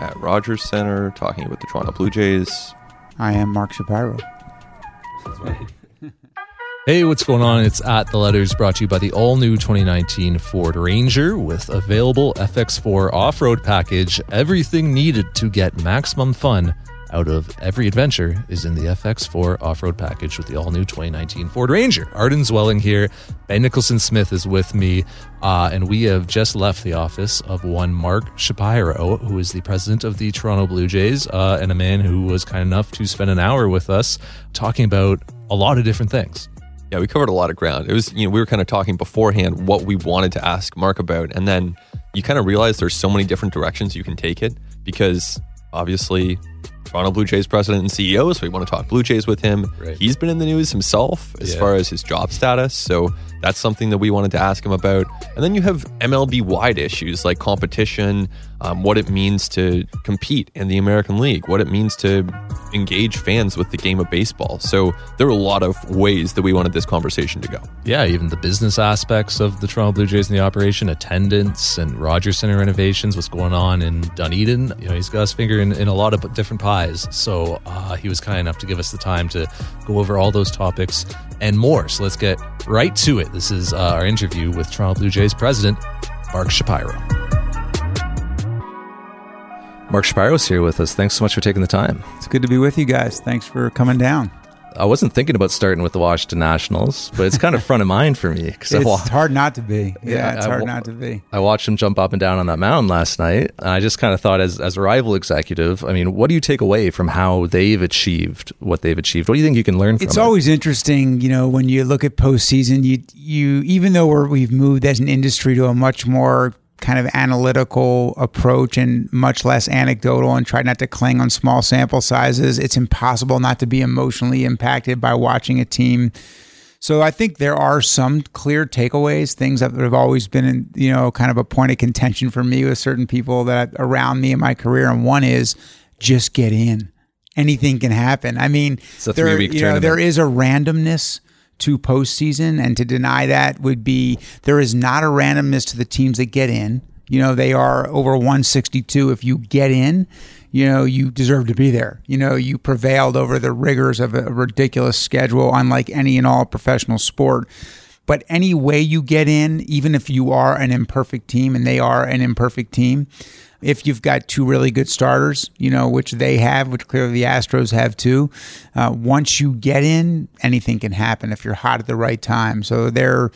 At Rogers Center, talking about the Toronto Blue Jays. I am Mark Shapiro. Hey, what's going on? It's At The Letters, brought to you by the all-new 2019 Ford Ranger with available FX4 off-road package. Everything needed to get maximum fun out of every adventure is in the FX4 off-road package with the all-new 2019 Ford Ranger. Arden Zwelling here. Ben Nicholson Smith is with me. And we have just left the office of one Mark Shapiro, who is the president of the Toronto Blue Jays, and a man who was kind enough to spend an hour with us talking about a lot of different things. Yeah, we covered a lot of ground. It was, we were kind of talking beforehand what we wanted to ask Mark about. And then you kind of realize there's so many different directions you can take it, because obviously Toronto Blue Jays president and CEO, so we want to talk Blue Jays with him. Right. He's been in the news himself as far as his job status, so that's something that we wanted to ask him about. And then you have MLB-wide issues like competition, what it means to compete in the American League, what it means to engage fans with the game of baseball. So there were a lot of ways that we wanted this conversation to go. Yeah, even the business aspects of the Toronto Blue Jays and the operation, attendance and Rogers Center renovations, what's going on in Dunedin. He's got his finger in a lot of different pies. So he was kind enough to give us the time to go over all those topics and more. So let's get right to it. This is our interview with Toronto Blue Jays president, Mark Shapiro. Mark Shapiro's here with us. Thanks so much for taking the time. It's good to be with you guys. Thanks for coming down. I wasn't thinking about starting with the Washington Nationals, but it's kind of front of mind for me. It's hard not to be. Yeah, it's hard not to be. I watched him jump up and down on that mound last night, and I just kind of thought, as a rival executive, I mean, what do you take away from how they've achieved what they've achieved? What do you think you can learn from it? It's always interesting, when you look at postseason, you even though we've moved as an industry to a much more kind of analytical approach and much less anecdotal and try not to cling on small sample sizes, it's impossible not to be emotionally impacted by watching a team. So I think there are some clear takeaways, things that have always been, kind of a point of contention for me with certain people that around me in my career. And one is just get in. Anything can happen. I mean, there is a randomness to postseason, and to deny that would be, there is not a randomness to the teams that get in. They are over 162. If you get in, you deserve to be there. You prevailed over the rigors of a ridiculous schedule, unlike any and all professional sport. But any way you get in, even if you are an imperfect team, and they are an imperfect team, if you've got two really good starters, which they have, which clearly the Astros have too, once you get in, anything can happen if you're hot at the right time. So they're,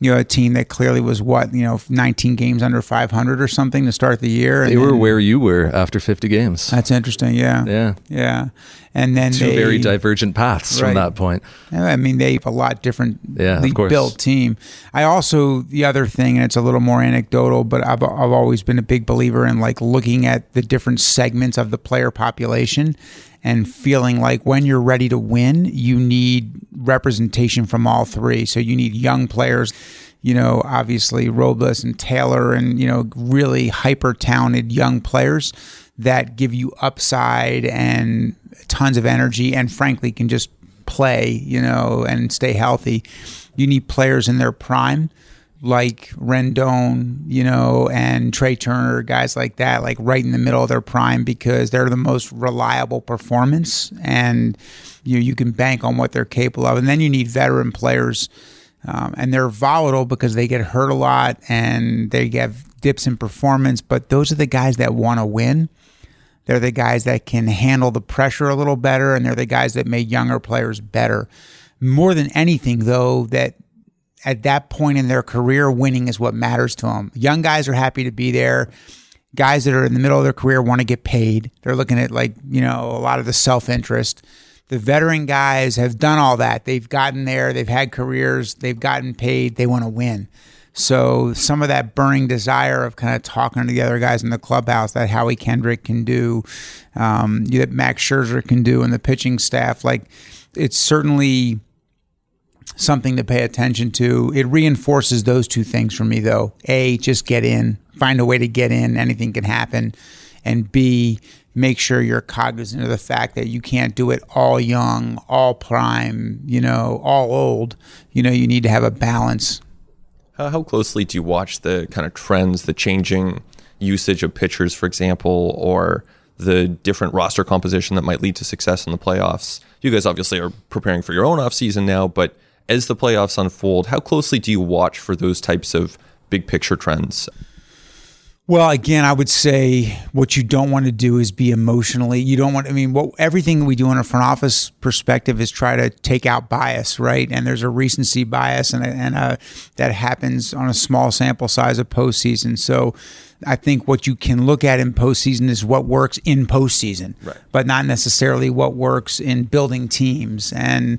a team that clearly was 19 games under 500 or something to start the year. They were where you were after 50 games. That's interesting. Yeah. Yeah. Yeah. And then two very divergent paths from that point. I mean, they have a lot different built team. I also, the other thing, and it's a little more anecdotal, but I've always been a big believer in looking at the different segments of the player population and feeling like when you're ready to win, you need representation from all three. So you need young players, obviously Robles and Taylor and, really hyper-talented young players that give you upside and tons of energy and frankly can just play, and stay healthy. You need players in their prime like Rendon, and Trey Turner, guys like that, like right in the middle of their prime, because they're the most reliable performance and you can bank on what they're capable of. And then you need veteran players, and they're volatile because they get hurt a lot and they have dips in performance, but those are the guys that want to win. They're the guys that can handle the pressure a little better, and they're the guys that make younger players better. More than anything, though, that at that point in their career, winning is what matters to them. Young guys are happy to be there. Guys that are in the middle of their career want to get paid. They're looking at a lot of the self-interest. The veteran guys have done all that. They've gotten there. They've had careers. They've gotten paid. They want to win. So some of that burning desire of kind of talking to the other guys in the clubhouse that Howie Kendrick can do, that Max Scherzer can do, and the pitching staff, it's certainly something to pay attention to. It reinforces those two things for me, though. A, just get in. Find a way to get in. Anything can happen. And B, make sure you're cognizant of the fact that you can't do it all young, all prime, you know, all old. You know, you need to have a balance. How closely do you watch the kind of trends, the changing usage of pitchers, for example, or the different roster composition that might lead to success in the playoffs? You guys obviously are preparing for your own offseason now, but as the playoffs unfold, how closely do you watch for those types of big picture trends? Well, again, I would say what you don't want to do is be emotionally. You don't want, I mean, everything we do in a front office perspective is try to take out bias, right? And there's a recency bias and that happens on a small sample size of postseason. So I think what you can look at in postseason is what works in postseason, right, but not necessarily what works in building teams. And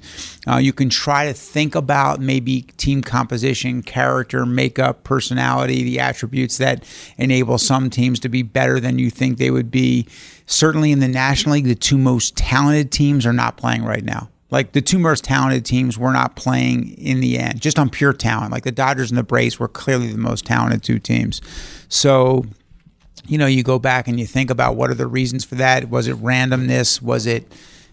you can try to think about maybe team composition, character, makeup, personality, the attributes that enable some teams to be better than you think they would be. Certainly in the National League, the two most talented teams are not playing right now. Like, the two most talented teams were not playing in the end, just on pure talent. Like, the Dodgers and the Braves were clearly the most talented two teams. So, you know, you go back and you think about what are the reasons for that. Was it randomness?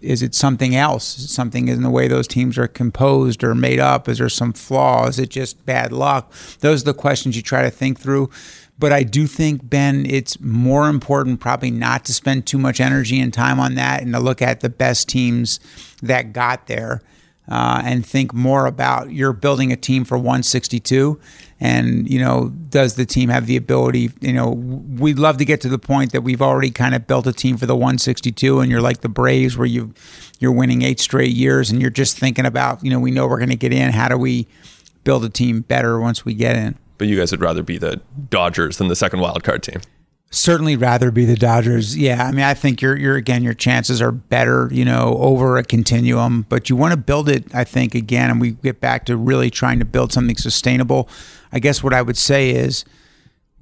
Is it something else? Is it something in the way those teams are composed or made up? Is there some flaw? Is it just bad luck? Those are the questions you try to think through. But I do think, Ben, it's more important probably not to spend too much energy and time on that and to look at the best teams that got there and think more about, you're building a team for 162 and, you know, does the team have the ability, you know, we'd love to get to the point that we've already kind of built a team for the 162 and you're like the Braves where you're winning 8 straight years and you're just thinking about, you know, we know we're going to get in. How do we build a team better once we get in? But you guys would rather be the Dodgers than the second wildcard team. Certainly rather be the Dodgers. Yeah. I mean, I think your chances are better, you know, over a continuum, but you want to build it, I think, again, and we get back to really trying to build something sustainable. I guess what I would say is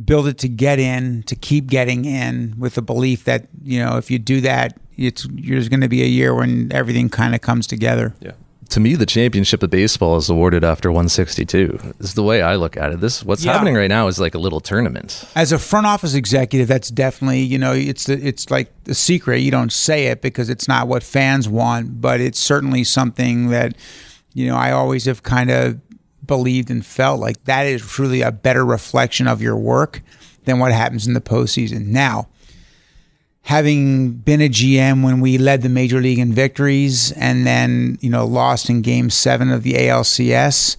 build it to get in, to keep getting in, with the belief that, you know, if you do that, there's going to be a year when everything kind of comes together. Yeah. To me, the championship of baseball is awarded after 162. This is the way I look at it. This what's happening right now is like a little tournament. As a front office executive, that's definitely, you know, it's like the secret. You don't say it because it's not what fans want, but it's certainly something that, you know, I always have kind of believed and felt like that is truly a better reflection of your work than what happens in the postseason. Now, having been a GM when we led the Major League in victories and then, you know, lost in Game 7 of the ALCS,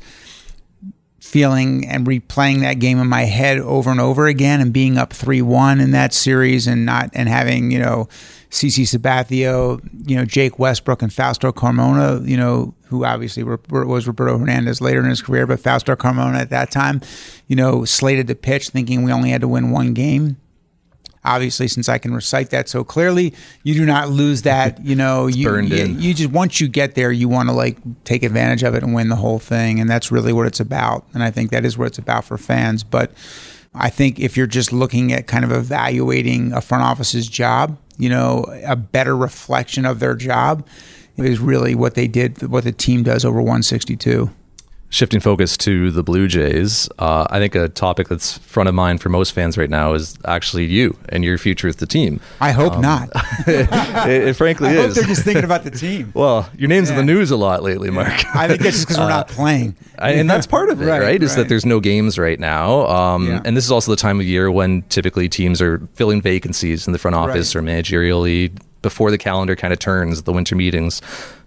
feeling and replaying that game in my head over and over again and being up 3-1 in that series and having, you know, C.C. Sabathia, you know, Jake Westbrook and Fausto Carmona, you know, who obviously was Roberto Hernandez later in his career, but Fausto Carmona at that time, you know, slated to pitch thinking we only had to win one game. Obviously, since I can recite that so clearly, you do not lose that. You know, you just, once you get there, you want to like take advantage of it and win the whole thing. And that's really what it's about. And I think that is what it's about for fans. But I think if you're just looking at kind of evaluating a front office's job, you know, a better reflection of their job is really what they did, what the team does over 162. Shifting focus to the Blue Jays, I think a topic that's front of mind for most fans right now is actually you and your future with the team. I hope not. It frankly is. I hope they're just thinking about the team. Well, your name's in the news a lot lately, Mark. I think that's just because we're not playing. And that's part of it, right? Is that there's no games right now. And this is also the time of year when typically teams are filling vacancies in the front office or managerially before the calendar kind of turns, the winter meetings,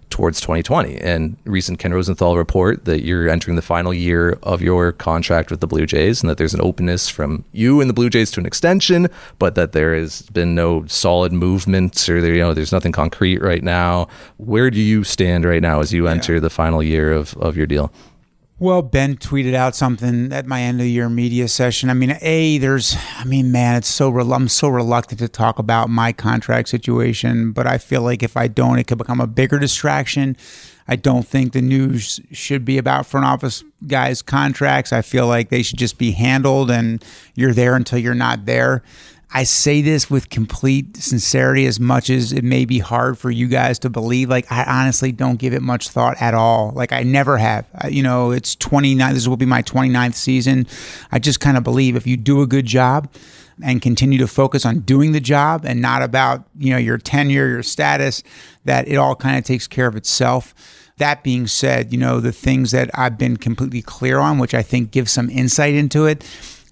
towards 2020. And recent Ken Rosenthal report that you're entering the final year of your contract with the Blue Jays and that there's an openness from you and the Blue Jays to an extension, but that there has been no solid movement or there, you know, there's nothing concrete right now. Where do you stand right now as you enter the final year of your deal? Well, Ben tweeted out something at my end of year media session. I mean, I'm so reluctant to talk about my contract situation, but I feel like if I don't, it could become a bigger distraction. I don't think the news should be about front office guys' contracts. I feel like they should just be handled and you're there until you're not there. I say this with complete sincerity, as much as it may be hard for you guys to believe. Like, I honestly don't give it much thought at all. Like, I never have. You know, it's 29. This will be my 29th season. I just kind of believe if you do a good job and continue to focus on doing the job and not about, you know, your tenure, your status, that it all kind of takes care of itself. That being said, you know, the things that I've been completely clear on, which I think gives some insight into it,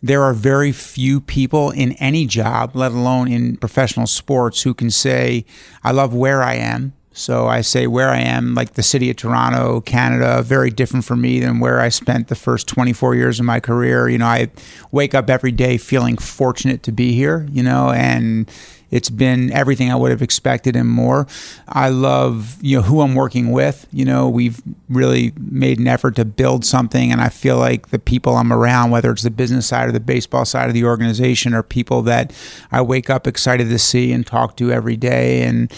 there are very few people in any job, let alone in professional sports, who can say, I love where I am. So I say where I am, like the city of Toronto, Canada, very different for me than where I spent the first 24 years of my career. You know, I wake up every day feeling fortunate to be here, you know, and it's been everything I would have expected and more. I love, you know, who I'm working with. You know, we've really made an effort to build something, and I feel like the people I'm around, whether it's the business side or the baseball side of the organization, are people that I wake up excited to see and talk to every day, and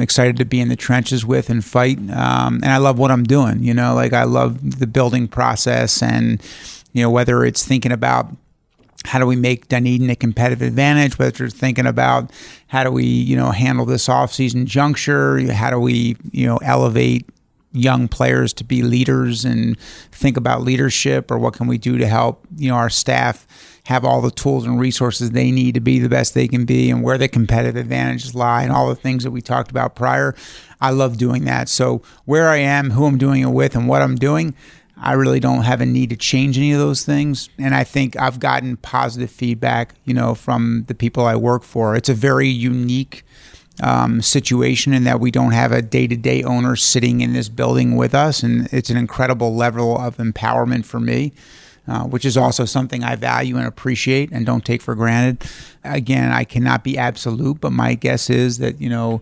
excited to be in the trenches with and fight. And I love what I'm doing. You know, like, I love the building process, and, you know, whether it's thinking about how do we make Dunedin a competitive advantage, whether you're thinking about how do we, you know, handle this off-season juncture, how do we, you know, elevate young players to be leaders and think about leadership, or what can we do to help, you know, our staff have all the tools and resources they need to be the best they can be, and where the competitive advantages lie, and all the things that we talked about prior. I love doing that. So where I am, who I'm doing it with, and what I'm doing, I really don't have a need to change any of those things. And I think I've gotten positive feedback, you know, from the people I work for. It's a very unique situation in that we don't have a day-to-day owner sitting in this building with us. And it's an incredible level of empowerment for me, which is also something I value and appreciate and don't take for granted. Again, I cannot be absolute, but my guess is that, you know,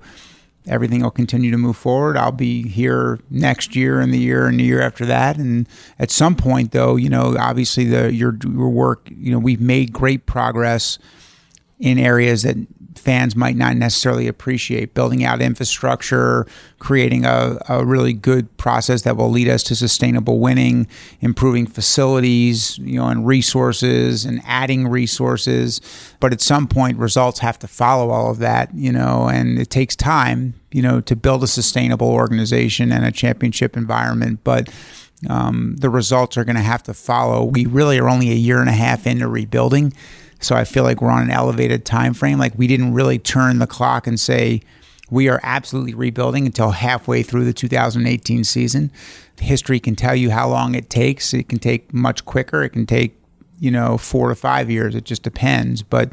everything will continue to move forward. I'll be here next year and the year and the year after that. And at some point, though, you know, obviously your work, you know, we've made great progress in areas that fans might not necessarily appreciate. Building out infrastructure, creating a really good process that will lead us to sustainable winning, improving facilities, you know, and resources, and adding resources. But at some point, results have to follow all of that, you know, and it takes time, you know, to build a sustainable organization and a championship environment. But the results are going to have to follow. We really are only a year and a half into rebuilding. So I feel like we're on an elevated time frame. Like, we didn't really turn the clock and say we are absolutely rebuilding until halfway through the 2018 season. History can tell you how long it takes. It can take much quicker. It can take, you know, 4 to 5 years. It just depends. But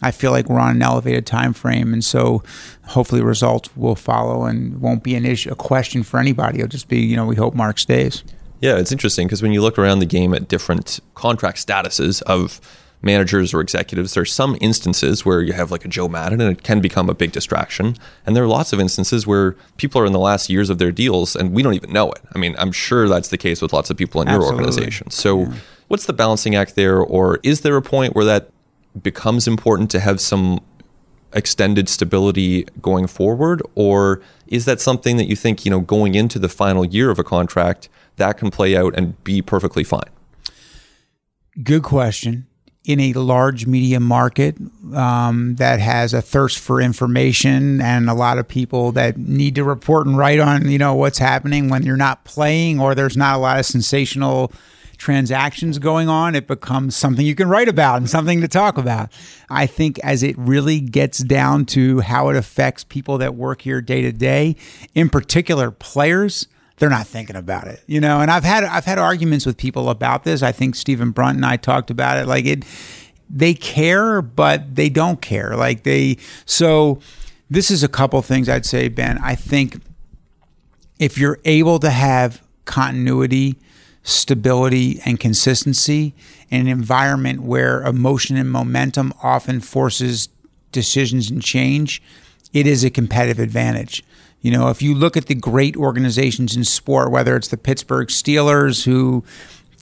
I feel like we're on an elevated time frame, and so hopefully results will follow and won't be an issue, a question for anybody. It'll just be, you know, we hope Mark stays. Yeah, it's interesting because when you look around the game at different contract statuses of managers or executives, there's some instances where you have like a Joe Maddon and it can become a big distraction. And there are lots of instances where people are in the last years of their deals and we don't even know it. I mean, I'm sure that's the case with lots of people in your organization. So what's the balancing act there? Or is there a point where that becomes important to have some extended stability going forward? Or is that something that you think, you know, going into the final year of a contract that can play out and be perfectly fine? Good question. In a large media market that has a thirst for information and a lot of people that need to report and write on, you know, what's happening when you're not playing or there's not a lot of sensational transactions going on, it becomes something you can write about and something to talk about. I think as it really gets down to how it affects people that work here day to day, in particular players, they're not thinking about it, you know, and I've had arguments with people about this. I think Stephen Brunt and I talked about it. Like, they care, but they don't care. Like, so this is a couple things I'd say, Ben. I think if you're able to have continuity, stability, and consistency in an environment where emotion and momentum often forces decisions and change, it is a competitive advantage. You know, if you look at the great organizations in sport, whether it's the Pittsburgh Steelers, who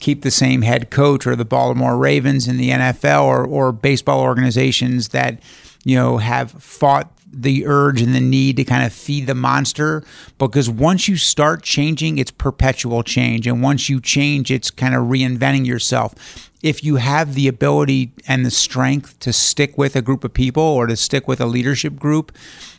keep the same head coach, or the Baltimore Ravens in the NFL, or baseball organizations that, you know, have fought the urge and the need to kind of feed the monster, because once you start changing, it's perpetual change. And once you change, it's kind of reinventing yourself. If you have the ability and the strength to stick with a group of people or to stick with a leadership group,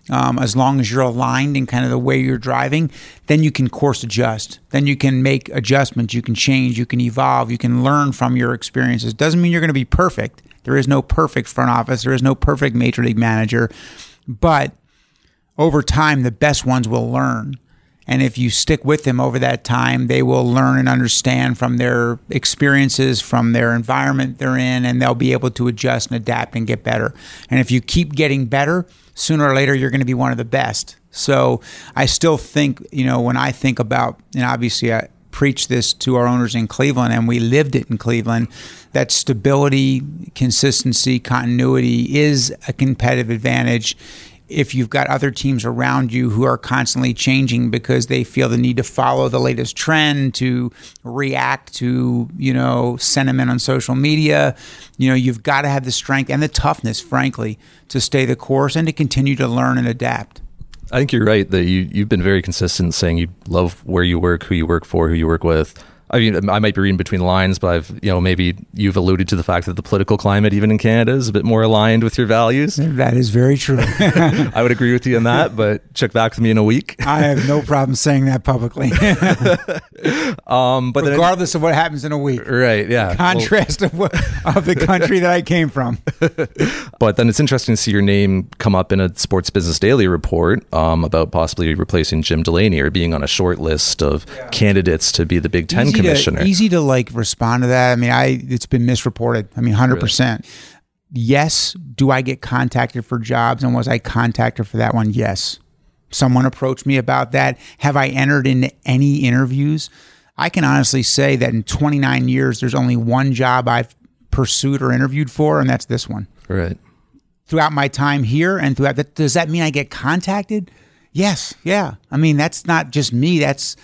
as long as you're aligned in kind of the way you're driving, then you can course adjust. Then you can make adjustments. You can change. You can evolve. You can learn from your experiences. Doesn't mean you're going to be perfect. There is no perfect front office. There is no perfect major league manager. But over time, the best ones will learn. And if you stick with them over that time, they will learn and understand from their experiences, from their environment they're in, and they'll be able to adjust and adapt and get better. And if you keep getting better, sooner or later, you're going to be one of the best. So I still think, you know, when I think about, and obviously I preach this to our owners in Cleveland, and we lived it in Cleveland, that stability, consistency, continuity is a competitive advantage if you've got other teams around you who are constantly changing because they feel the need to follow the latest trend, to react to, you know, sentiment on social media. You know, you've got to have the strength and the toughness, frankly, to stay the course and to continue to learn and adapt. I think you're right that you've been very consistent in saying you love where you work, who you work for, who you work with. I mean, I might be reading between the lines, but maybe you've alluded to the fact that the political climate, even in Canada, is a bit more aligned with your values. That is very true. I would agree with you on that, but check back with me in a week. I have no problem saying that publicly. But regardless of what happens in a week. Right, yeah. The contrast of the country that I came from. But then it's interesting to see your name come up in a Sports Business Daily report about possibly replacing Jim Delaney or being on a short list of candidates to be the Big Ten commissioner. Easy to like respond to that. I mean, it's been misreported. I mean, 100%. Really? Yes. Do I get contacted for jobs? And was I contacted for that one? Yes. Someone approached me about that. Have I entered into any interviews? I can honestly say that in 29 years, there's only one job I've pursued or interviewed for, and that's this one. Right. Throughout my time here and throughout that, does that mean I get contacted? Yes. Yeah. I mean, that's not just me. That's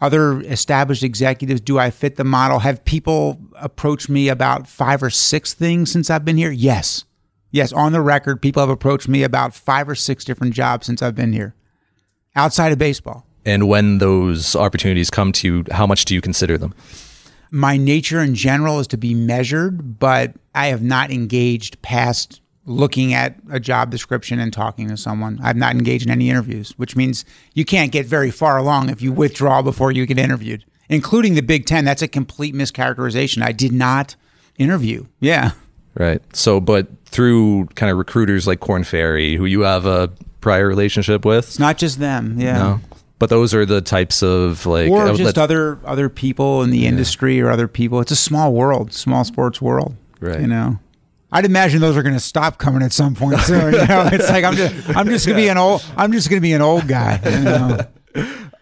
other established executives. Do I fit the model? Have people approached me about 5 or 6 things since I've been here? Yes. Yes, on the record, people have approached me about 5 or 6 different jobs since I've been here, outside of baseball. And when those opportunities come to you, how much do you consider them? My nature in general is to be measured, but I have not engaged past looking at a job description and talking to someone. I've not engaged in any interviews, which means you can't get very far along if you withdraw before you get interviewed, including the Big Ten. That's a complete mischaracterization. I did not interview. Yeah. Right. So, but through kind of recruiters like Corn Ferry, who you have a prior relationship with? It's not just them. Yeah. No. But those are the types of like... Or just other people in the industry or other people. It's a small world, small sports world. Right. You know? I'd imagine those are going to stop coming at some point soon. You know, it's like I'm just going to be an old. I'm just going to be an old guy. You know?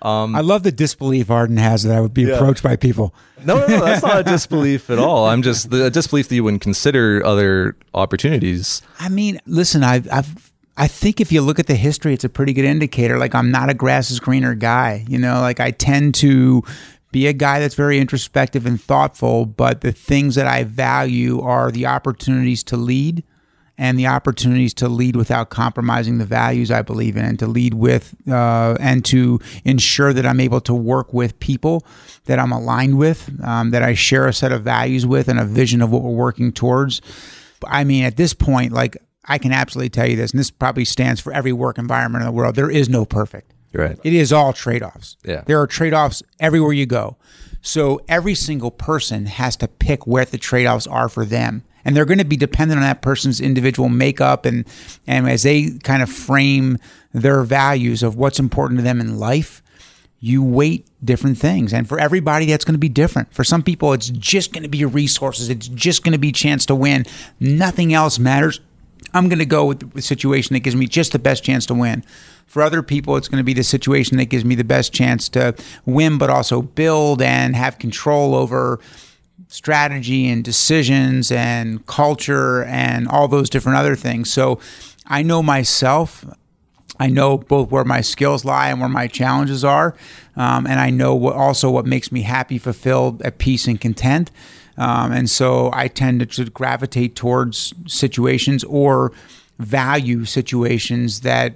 I love the disbelief Arden has that I would be approached by people. No, that's not a disbelief at all. I'm just the disbelief that you wouldn't consider other opportunities. I mean, listen, I think if you look at the history, it's a pretty good indicator. Like, I'm not a grass is greener guy. You know, like I tend to be a guy that's very introspective and thoughtful, but the things that I value are the opportunities to lead and the opportunities to lead without compromising the values I believe in, and to lead with and to ensure that I'm able to work with people that I'm aligned with, that I share a set of values with and a vision of what we're working towards. I mean, at this point, like, I can absolutely tell you this, and this probably stands for every work environment in the world, there is no perfect. Right. It is all trade-offs. Yeah. There are trade-offs everywhere you go. So every single person has to pick where the trade-offs are for them. And they're going to be dependent on that person's individual makeup and as they kind of frame their values of what's important to them in life, you weight different things. And for everybody, that's going to be different. For some people, it's just going to be resources. It's just going to be chance to win. Nothing else matters. I'm going to go with the situation that gives me just the best chance to win. For other people, it's going to be the situation that gives me the best chance to win, but also build and have control over strategy and decisions and culture and all those different other things. So I know myself. I know both where my skills lie and where my challenges are. And I know what makes me happy, fulfilled, at peace, and content. And so I tend to gravitate towards situations or value situations that,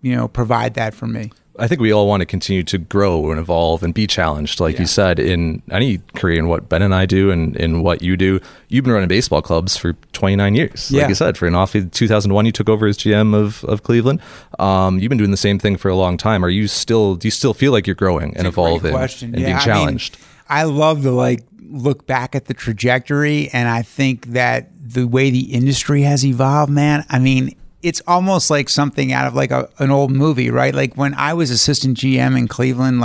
you know, provide that for me. I think we all want to continue to grow and evolve and be challenged, like you said, in any career, in what Ben and I do and in what you do. You've been running baseball clubs for 29 years. Like you said, for an off 2001, you took over as GM of Cleveland. You've been doing the same thing for a long time. Are you still, do you still feel like you're growing and evolving and being challenged? I mean, I love to look back at the trajectory. And I think that the way the industry has evolved, man, I mean, it's almost like something out of like an old movie, right? Like when I was assistant GM in Cleveland,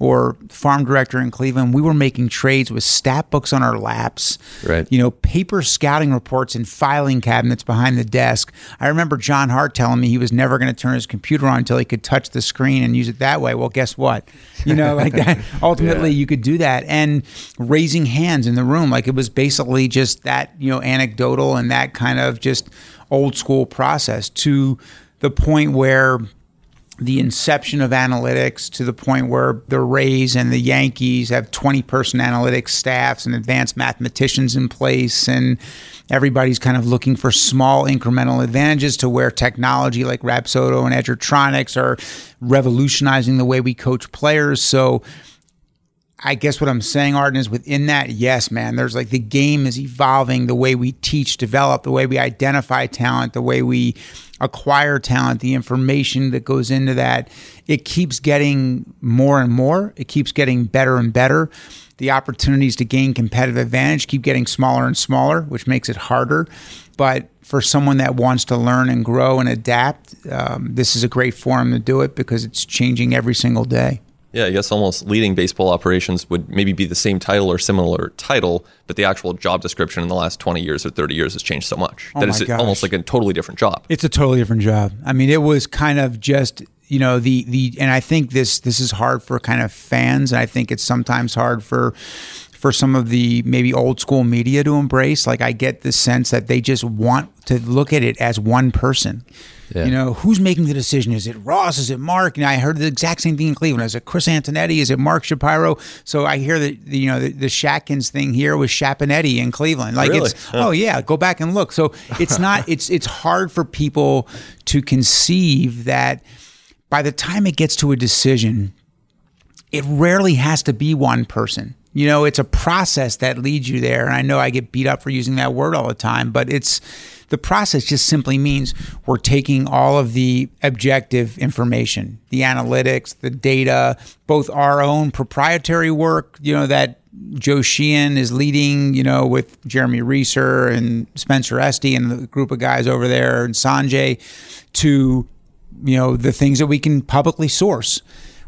or farm director in Cleveland, we were making trades with stat books on our laps, right? You know, paper scouting reports and filing cabinets behind the desk. I remember John Hart telling me he was never going to turn his computer on until he could touch the screen and use it that way. Well, guess what? You know, like that. Ultimately, you could do that. And raising hands in the room, like it was basically just that, you know, anecdotal and that kind of just old school process, to the point where the inception of analytics, to the point where the Rays and the Yankees have 20-person analytics staffs and advanced mathematicians in place, and everybody's kind of looking for small incremental advantages, to where technology like Rapsodo and Edutronics are revolutionizing the way we coach players. So I guess what I'm saying, Arden, is within that, yes, man, there's like the game is evolving, the way we teach, develop, the way we identify talent, the way we acquire talent, the information that goes into that. It keeps getting more and more. It keeps getting better and better. The opportunities to gain competitive advantage keep getting smaller and smaller, which makes it harder. But for someone that wants to learn and grow and adapt, this is a great forum to do it, because it's changing every single day. Yeah, I guess almost leading baseball operations would maybe be the same title or similar title, but the actual job description in the last 20 years or 30 years has changed so much that it's almost like a totally different job. It's a totally different job. I mean, it was kind of just, you know, and I think this is hard for kind of fans, and I think it's sometimes hard for some of the maybe old school media to embrace. Like I get the sense that they just want to look at it as one person. Yeah. You know, who's making the decision? Is it Ross? Is it Mark? And I heard the exact same thing in Cleveland. Is it Chris Antonetti? Is it Mark Shapiro? So I hear that, you know, the Shatkins thing here was Shapinetti in Cleveland. Like, really? Go back and look. So it's not, it's hard for people to conceive that by the time it gets to a decision, it rarely has to be one person. You know, it's a process that leads you there. And I know I get beat up for using that word all the time, but it's, the process just simply means we're taking all of the objective information, the analytics, the data, both our own proprietary work, you know, that Joe Sheehan is leading, you know, with Jeremy Reeser and Spencer Esty and the group of guys over there and Sanjay, to, you know, the things that we can publicly source.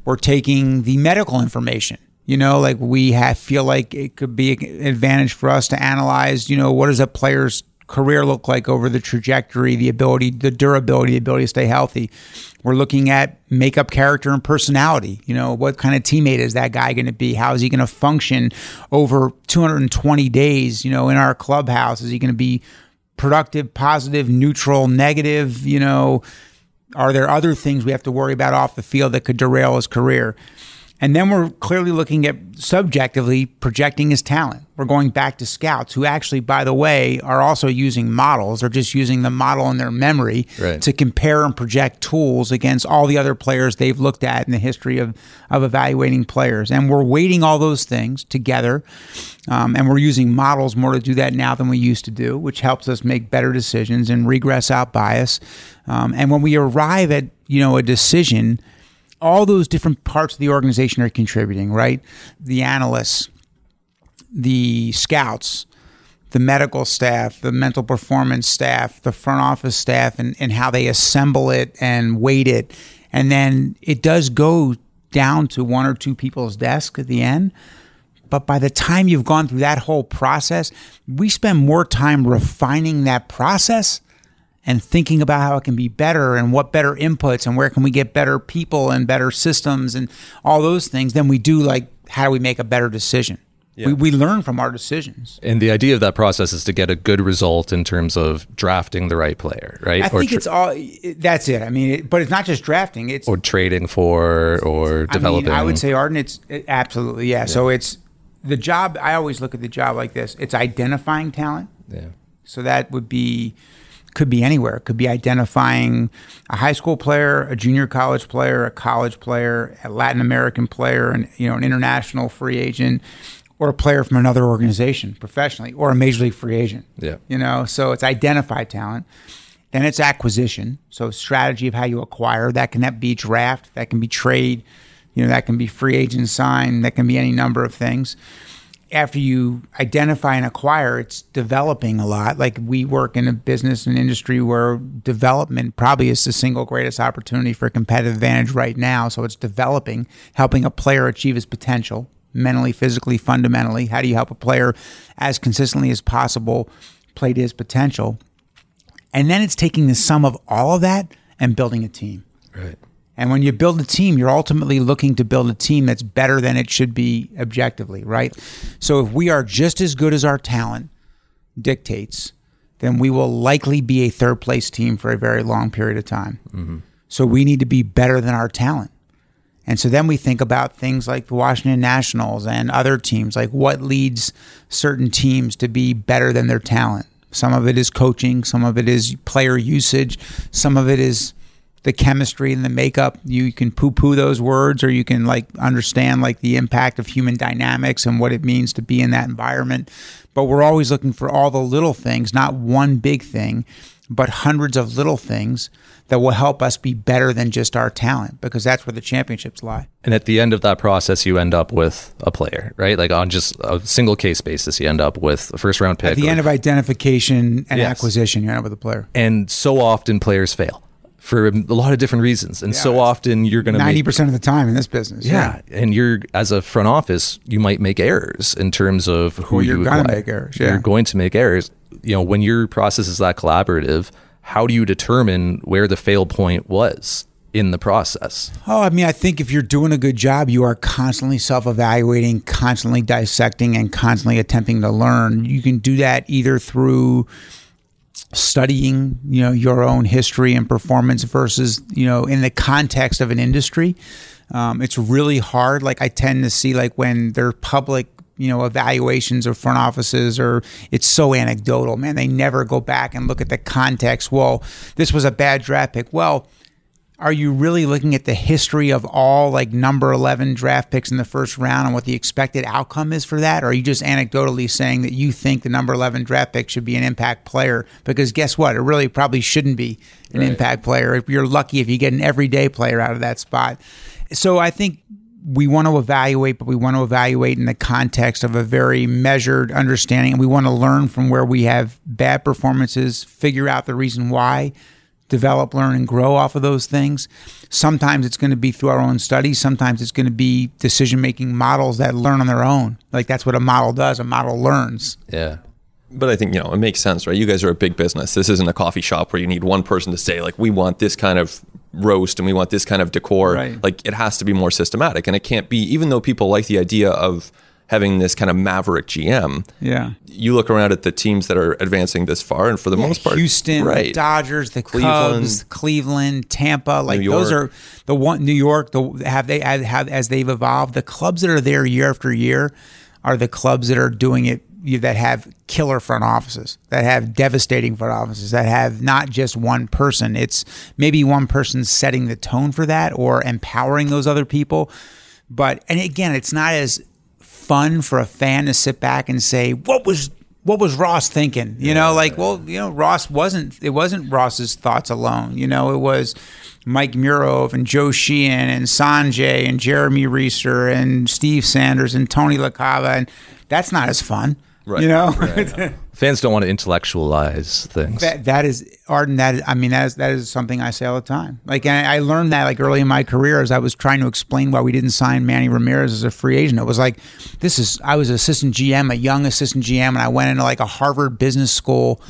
We're taking the medical information. You know, like we feel like it could be an advantage for us to analyze, you know, what does a player's career look like over the trajectory, the ability, the durability, the ability to stay healthy. We're looking at makeup, character, and personality. You know, what kind of teammate is that guy going to be? How is he going to function over 220 days, you know, in our clubhouse? Is he going to be productive, positive, neutral, negative? You know, are there other things we have to worry about off the field that could derail his career? And then we're clearly looking at subjectively projecting his talent. We're going back to scouts who actually, by the way, are also using models. They're just using the model in their memory to compare and project tools against all the other players they've looked at in the history of evaluating players. And we're weighting all those things together. And we're using models more to do that now than we used to do, which helps us make better decisions and regress out bias. And when we arrive at, you know, a decision, all those different parts of the organization are contributing, right? The analysts, the scouts, the medical staff, the mental performance staff, the front office staff, and how they assemble it and weight it. And then it does go down to one or two people's desk at the end. But by the time you've gone through that whole process, we spend more time refining that process and thinking about how it can be better and what better inputs and where can we get better people and better systems and all those things than we do, like, how do we make a better decision? Yeah. We learn from our decisions. And the idea of that process is to get a good result in terms of drafting the right player, right? I think it's all, that's it. I mean, but it's not just drafting. It's or trading for or developing. I would say, Arden, absolutely, yeah. So it's the job, I always look at the job like this. It's identifying talent. Yeah. So that would be could be anywhere. It could be identifying a high school player, a junior college player, a college player, a Latin American player, and an international free agent, or a player from another organization professionally, or a major league free agent. Yeah. So it's identify talent. Then it's acquisition. So strategy of how you acquire. That can be draft, that can be trade, that can be free agent sign, that can be any number of things. After you identify and acquire, it's developing a lot. Like, we work in a business and industry where development probably is the single greatest opportunity for competitive advantage right now. So it's developing, helping a player achieve his potential, mentally, physically, fundamentally. How do you help a player as consistently as possible play to his potential? And then it's taking the sum of all of that and building a team. Right. And when you build a team, you're ultimately looking to build a team that's better than it should be objectively, right? So if we are just as good as our talent dictates, then we will likely be a third place team for a very long period of time. Mm-hmm. So we need to be better than our talent. And so then we think about things like the Washington Nationals and other teams, like what leads certain teams to be better than their talent. Some of it is coaching, some of it is player usage, some of it is the chemistry and the makeup. You can poo-poo those words, or you can understand the impact of human dynamics and what it means to be in that environment. But we're always looking for all the little things, not one big thing, but hundreds of little things that will help us be better than just our talent, because that's where the championships lie. And at the end of that process, you end up with a player, right? Like, on just a single case basis, you end up with a first round pick. At the end of identification and acquisition, you end up with a player. And so often players fail for a lot of different reasons. And so often you're going to 90% of the time in this business. Yeah. And you're, as a front office, you might make errors in terms of who you're going to make errors. Yeah. You're going to make errors. When your process is that collaborative, how do you determine where the fail point was in the process? Oh, I think if you're doing a good job, you are constantly self-evaluating, constantly dissecting, and constantly attempting to learn. You can do that either through studying, your own history and performance versus, in the context of an industry. It's really hard. I tend to see when they're public, evaluations of front offices, or it's so anecdotal, man, they never go back and look at the context. Well, this was a bad draft pick. Well, are you really looking at the history of all number 11 draft picks in the first round and what the expected outcome is for that? Or are you just anecdotally saying that you think the number 11 draft pick should be an impact player? Because guess what? It really probably shouldn't be an impact player. If you're lucky, if you get an everyday player out of that spot. So I think we want to evaluate, but we want to evaluate in the context of a very measured understanding. And we want to learn from where we have bad performances, figure out the reason why, develop, learn, and grow off of those things. Sometimes it's going to be through our own studies. Sometimes it's going to be decision-making models that learn on their own. That's what a model does. A model learns. Yeah. But I think, it makes sense, right? You guys are a big business. This isn't a coffee shop where you need one person to say, we want this kind of roast and we want this kind of decor. Right. It has to be more systematic. And it can't be, even though people like the idea of having this kind of maverick GM. Yeah. You look around at the teams that are advancing this far, and for the most part, Houston, the Dodgers, the Cubs, Cleveland, Tampa, those are the one. New York, as they've evolved, the clubs that are there year after year are the clubs that are doing it, that have killer front offices, that have devastating front offices, that have not just one person. It's maybe one person setting the tone for that or empowering those other people. But, and again, it's not as fun for a fan to sit back and say, what was Ross thinking? Ross wasn't Ross's thoughts alone. It was Mike Murov and Joe Sheehan and Sanjay and Jeremy Reeser and Steve Sanders and Tony LaCava, and that's not as fun. Right. Right. Fans don't want to intellectualize things. That is, Arden, that is something I say all the time. I learned that early in my career as I was trying to explain why we didn't sign Manny Ramirez as a free agent. It was I was assistant GM, a young assistant GM, and I went into a Harvard Business School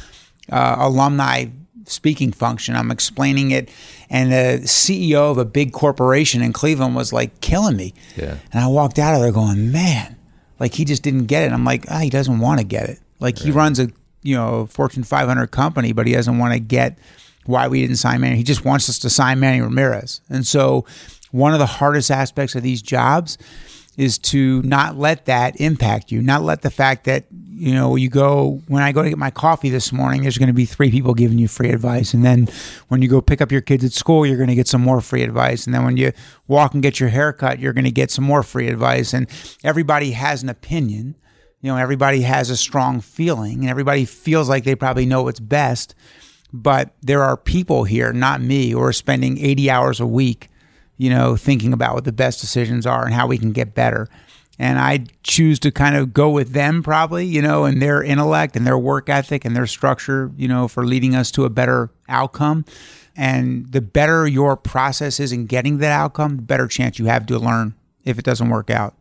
alumni speaking function. I'm explaining it, and the CEO of a big corporation in Cleveland was killing me. Yeah. And I walked out of there going, man, he just didn't get it. I'm he doesn't want to get it. He runs a Fortune 500 company, but he doesn't want to get why we didn't sign Manny. He just wants us to sign Manny Ramirez. And so one of the hardest aspects of these jobs is to not let that impact you, not let the fact that, you know, you go, when I go to get my coffee this morning, there's going to be three people giving you free advice. And then when you go pick up your kids at school, you're going to get some more free advice. And then when you walk and get your haircut, you're going to get some more free advice. And everybody has an opinion. You know, everybody has a strong feeling and everybody feels like they probably know what's best. But there are people here, not me, who are spending 80 hours a week, you know, thinking about what the best decisions are and how we can get better. And I choose to kind of go with them probably, you know, and their intellect and their work ethic and their structure, you know, for leading us to a better outcome. And the better your process is in getting that outcome, the better chance you have to learn if it doesn't work out.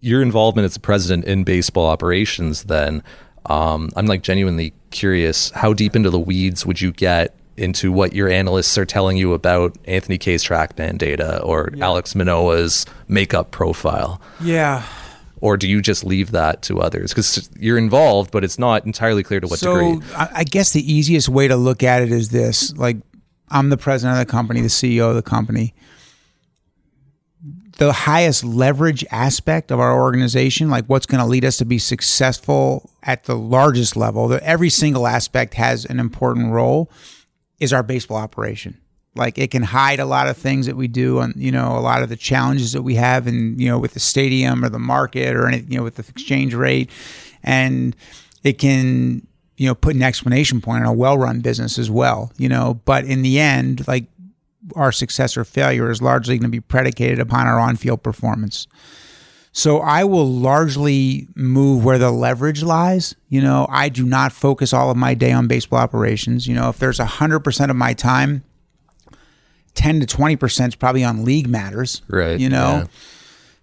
Your involvement as a president in baseball operations then, I'm like genuinely curious, how deep into the weeds would you get into what your analysts are telling you about Anthony Kay's TrackMan data or Alex Manoah's makeup profile? Yeah. Or do you just leave that to others? Because you're involved, but it's not entirely clear to what degree. So I guess the easiest way to look at it is this. Like, I'm the president of the company, the CEO of the company. The highest leverage aspect of our organization, like what's going to lead us to be successful at the largest level, that every single aspect has an important role, is our baseball operation. Like, it can hide a lot of things that we do and, you know, a lot of the challenges that we have and, you know, with the stadium or the market or anything, you know, with the exchange rate. And it can, you know, put an explanation point on a well-run business as well, you know, but in the end, like, our success or failure is largely going to be predicated upon our on-field performance. So I will largely move where the leverage lies. You know, I do not focus all of my day on baseball operations. You know, if there's 100% of my time, 10 to 20% is probably on league matters. Right. You know, yeah.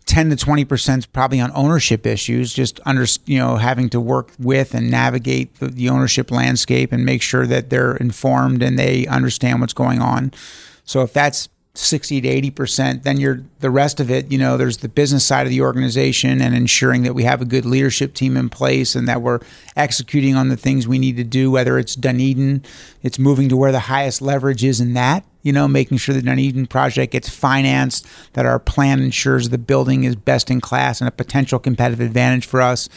10 to 20% is probably on ownership issues, just under, you know, having to work with and navigate the ownership landscape and make sure that they're informed and they understand what's going on. So if that's 60 to 80%, then you're the rest of it, you know, there's the business side of the organization and ensuring that we have a good leadership team in place and that we're executing on the things we need to do, whether it's Dunedin, it's moving to where the highest leverage is in that, you know, making sure the Dunedin project gets financed, that our plan ensures the building is best in class and a potential competitive advantage for us.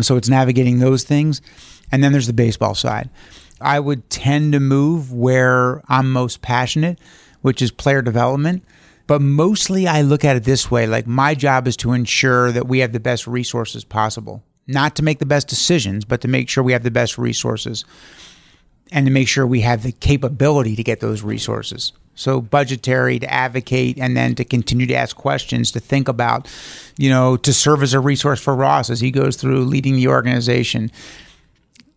So it's navigating those things. And then there's the baseball side. I would tend to move where I'm most passionate, which is player development. But mostly I look at it this way, like my job is to ensure that we have the best resources possible, not to make the best decisions, but to make sure we have the best resources and to make sure we have the capability to get those resources. So budgetary, to advocate, and then to continue to ask questions, to think about, you know, to serve as a resource for Ross as he goes through leading the organization.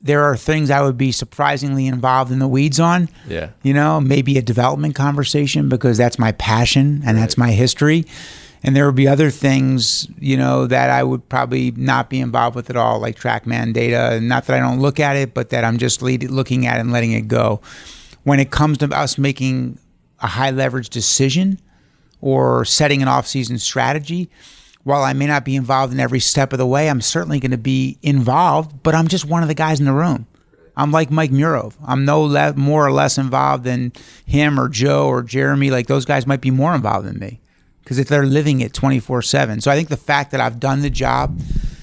There are things I would be surprisingly involved in the weeds on, yeah. You know, maybe a development conversation because that's my passion and that's my history. And there would be other things, you know, that I would probably not be involved with at all, like TrackMan data. Not that I don't look at it, but that I'm just looking at it and letting it go. When it comes to us making a high leverage decision or setting an off-season strategy, while I may not be involved in every step of the way, I'm certainly going to be involved, but I'm just one of the guys in the room. I'm like Mike Murov. I'm more or less involved than him or Joe or Jeremy. Like, those guys might be more involved than me because if they're living it 24/7. So I think the fact that I've done the job,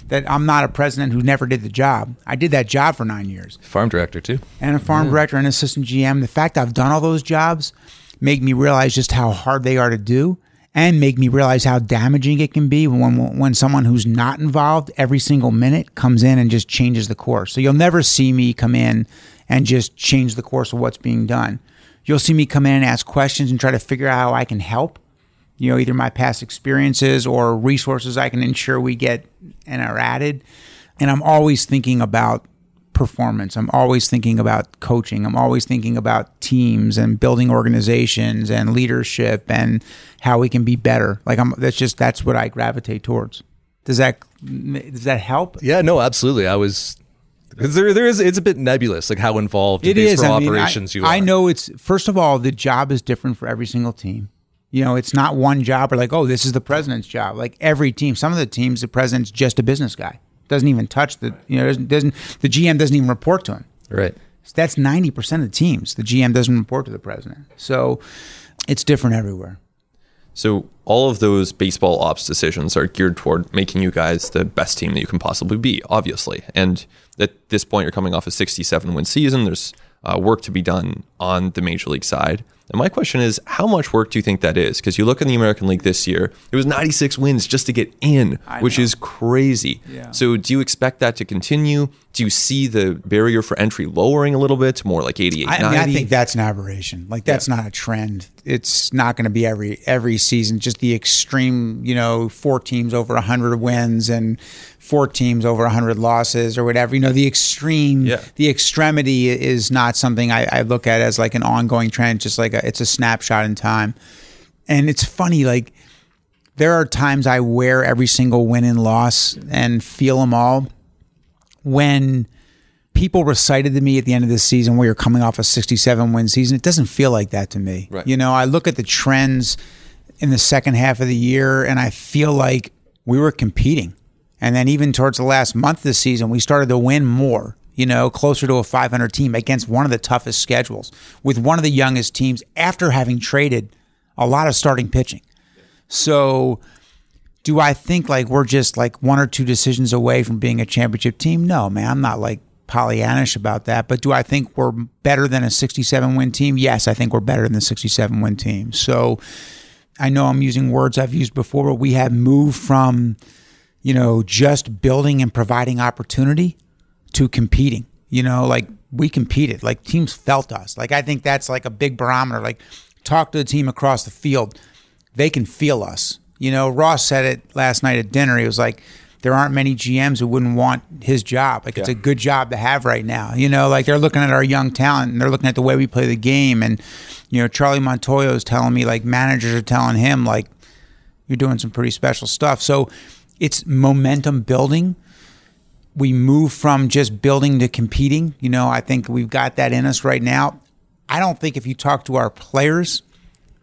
that I'm not a president who never did the job. I did that job for 9 years. Farm director too. And a farm director and assistant GM. The fact I've done all those jobs make me realize just how hard they are to do. And make me realize how damaging it can be when someone who's not involved every single minute comes in and just changes the course. So you'll never see me come in and just change the course of what's being done. You'll see me come in and ask questions and try to figure out how I can help, you know, either my past experiences or resources I can ensure we get and are added. And I'm always thinking about performance. I'm always thinking about coaching. I'm always thinking about teams and building organizations and leadership and how we can be better. Like, that's what I gravitate towards. Does that help? Yeah, no, absolutely. I was, because it's a bit nebulous, like how involved in baseball operations you are. I know it's, first of all, the job is different for every single team. You know, it's not one job or like, oh, this is the president's job. Like every team, some of the teams, the president's just a business guy. Doesn't even touch the, you know, doesn't the GM doesn't even report to him. Right. So that's 90% of teams. The GM doesn't report to the president. So it's different everywhere. So all of those baseball ops decisions are geared toward making you guys the best team that you can possibly be, obviously. And at this point, you're coming off a 67-win season. There's work to be done on the Major League side. And my question is, how much work do you think that is? Because you look in the American League this year, it was 96 wins just to get in, which is crazy. Yeah. So do you expect that to continue? Do you see the barrier for entry lowering a little bit to more like 88, 90? I think that's an aberration. Like, that's not a trend. It's not going to be every season. Just the extreme, you know, 4 teams over 100 wins and 4 teams over 100 losses or whatever. You know, the extreme, the extremity is not something I look at as like an ongoing trend, just like it's a snapshot in time. And it's funny, like there are times I wear every single win and loss and feel them all. When people recited to me at the end of this season, we were coming off a 67-win season, it doesn't feel like that to me. Right. You know, I look at the trends in the second half of the year and I feel like we were competing. And then even towards the last month of the season, we started to win more, you know, closer to a 500 team against one of the toughest schedules with one of the youngest teams after having traded a lot of starting pitching. So do I think like we're just like 1 or 2 decisions away from being a championship team? No, man, I'm not like Pollyannish about that. But do I think we're better than a 67-win team? Yes, I think we're better than the 67-win team. So I know I'm using words I've used before, but we have moved from, you know, just building and providing opportunity to competing. You know, like we competed, like teams felt us. Like I think that's like a big barometer. Like talk to the team across the field. They can feel us. You know, Ross said it last night at dinner. He was like, there aren't many GMs who wouldn't want his job. Like, it's a good job to have right now. You know, like they're looking at our young talent and they're looking at the way we play the game. And, you know, Charlie Montoyo is telling me, like, managers are telling him, like, you're doing some pretty special stuff. So it's momentum building. We move from just building to competing. You know, I think we've got that in us right now. I don't think if you talk to our players,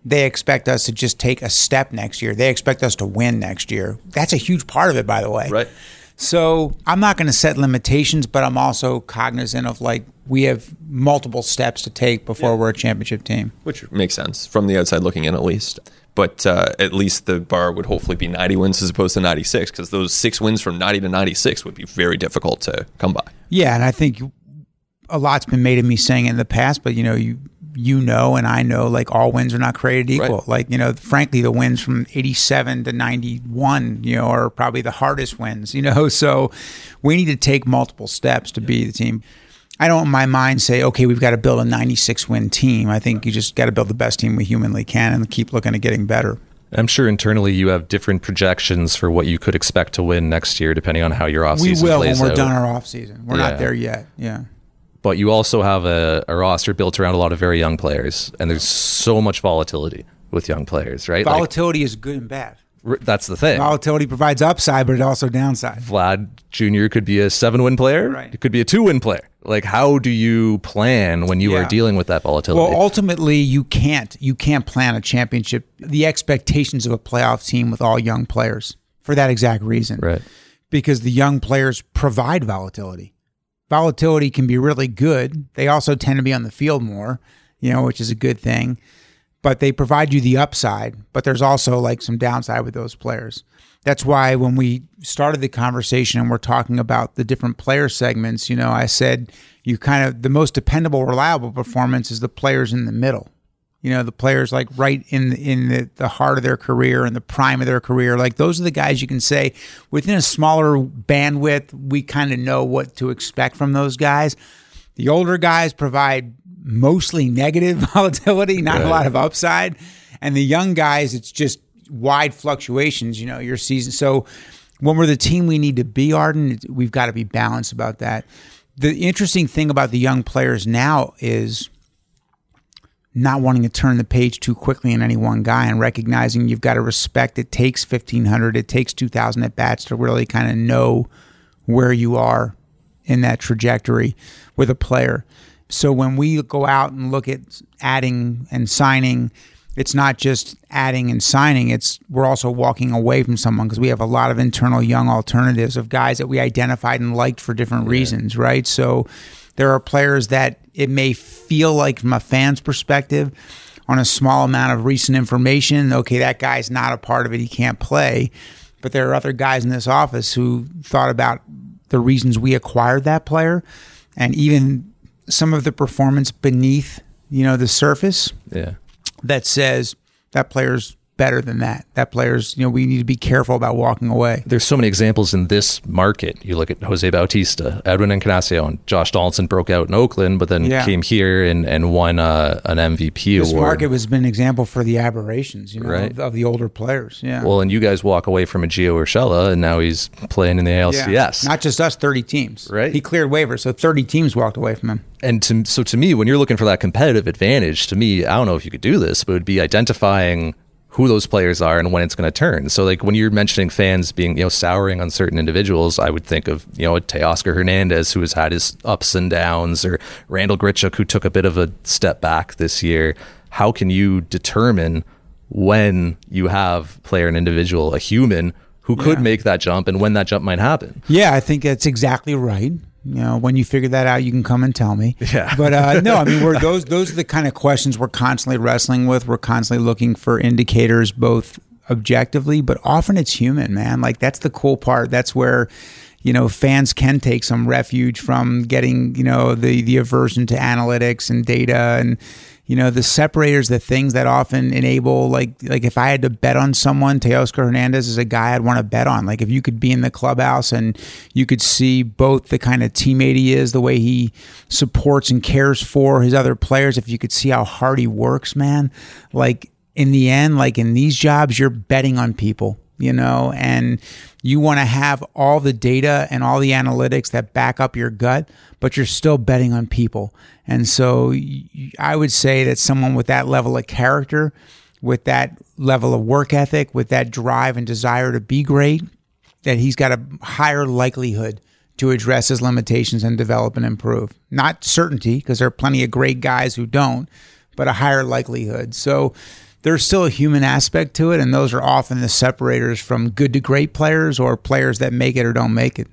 they expect us to just take a step next year. They expect us to win next year. That's a huge part of it, by the way. Right. So I'm not going to set limitations, but I'm also cognizant of, like, we have multiple steps to take before we're a championship team. Which makes sense, from the outside looking in at least. But at least the bar would hopefully be 90 wins as opposed to 96, because those 6 wins from 90 to 96 would be very difficult to come by. Yeah, and I think a lot's been made of me saying it in the past, but, you know, you know, and I know, like, all wins are not created equal. Right. Like, you know, frankly, the wins from 87 to 91, you know, are probably the hardest wins, you know, so we need to take multiple steps to be the team. I don't in my mind say, okay, we've got to build a 96-win team. I think you just got to build the best team we humanly can and keep looking at getting better. I'm sure internally you have different projections for what you could expect to win next year, depending on how your offseason plays out. We will when we're done our offseason. We're not there yet, But you also have a roster built around a lot of very young players, and there's so much volatility with young players, right? Volatility is good and bad. That's the thing. Volatility provides upside, but it also downside. Vlad Jr. could be a 7-win player. Right. It could be a 2-win player. Like, how do you plan when you are dealing with that volatility? Well, ultimately, you can't. You can't plan a championship. The expectations of a playoff team with all young players for that exact reason. Right. Because the young players provide volatility. Volatility can be really good. They also tend to be on the field more, you know, which is a good thing. But they provide you the upside, but there's also like some downside with those players. That's why when we started the conversation and we're talking about the different player segments, you know, I said you kind of, the most dependable, reliable performance is the players in the middle. You know, the players like right in the heart of their career and the prime of their career. Like those are the guys you can say within a smaller bandwidth, we kind of know what to expect from those guys. The older guys provide mostly negative volatility, not a lot of upside. And the young guys, it's just wide fluctuations, you know, your season. So when we're the team we need to be, Arden, we've got to be balanced about that. The interesting thing about the young players now is not wanting to turn the page too quickly in any one guy and recognizing you've got to respect it takes 1,500, it takes 2,000 at-bats to really kind of know where you are in that trajectory with a player. So when we go out and look at adding and signing, it's not just adding and signing, it's we're also walking away from someone because we have a lot of internal young alternatives of guys that we identified and liked for different reasons, right? So there are players that it may feel like from a fan's perspective on a small amount of recent information, okay, that guy's not a part of it, he can't play. But there are other guys in this office who thought about the reasons we acquired that player and even some of the performance beneath, you know, the surface. Yeah. That says that player's better than that. That player's, you know, we need to be careful about walking away. There's so many examples in this market. You look at Jose Bautista, Edwin Encarnacion, and Josh Donaldson broke out in Oakland, but then came here and won an MVP award. This market has been an example for the aberrations, you know, right, of the older players. Yeah. Well, and you guys walk away from a Gio Urshela, and now he's playing in the ALCS. Yeah. Not just us, 30 teams. Right. He cleared waivers, so 30 teams walked away from him. And to me, when you're looking for that competitive advantage, to me, I don't know if you could do this, but it would be identifying who those players are and when it's going to turn. So like when you're mentioning fans being, you know, souring on certain individuals, I would think of, you know, a Teoscar Hernandez who has had his ups and downs, or Randal Grichuk who took a bit of a step back this year. How can you determine when you have player and individual, a human who could make that jump and when that jump might happen? Yeah, I think that's exactly right. You know, when you figure that out, you can come and tell me. Yeah. But no, I mean, those are the kind of questions we're constantly wrestling with. We're constantly looking for indicators, both objectively, but often it's human, man. Like, that's the cool part. That's where, you know, fans can take some refuge from getting, you know, the aversion to analytics and data and, you know, the separators, the things that often enable, like if I had to bet on someone, Teoscar Hernandez is a guy I'd want to bet on. Like, if you could be in the clubhouse and you could see both the kind of teammate he is, the way he supports and cares for his other players, if you could see how hard he works, man, like in the end, like in these jobs, you're betting on people, you know, and you want to have all the data and all the analytics that back up your gut, but you're still betting on people. And so I would say that someone with that level of character, with that level of work ethic, with that drive and desire to be great, that he's got a higher likelihood to address his limitations and develop and improve. Not certainty, because there are plenty of great guys who don't, but a higher likelihood. So there's still a human aspect to it, and those are often the separators from good to great players or players that make it or don't make it.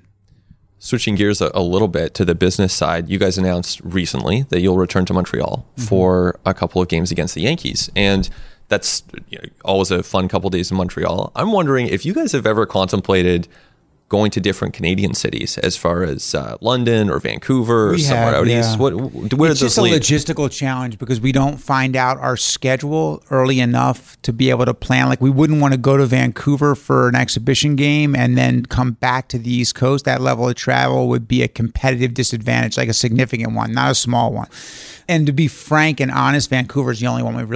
Switching gears a little bit to the business side, you guys announced recently that you'll return to Montreal for a couple of games against the Yankees, and that's, you know, always a fun couple days in Montreal. I'm wondering if you guys have ever contemplated going to different Canadian cities as far as London or Vancouver or somewhere out east? Where does this lead? It's just a logistical challenge because we don't find out our schedule early enough to be able to plan. Like, we wouldn't want to go to Vancouver for an exhibition game and then come back to the East Coast. That level of travel would be a competitive disadvantage, like a significant one, not a small one. And to be frank and honest, Vancouver is the only one we've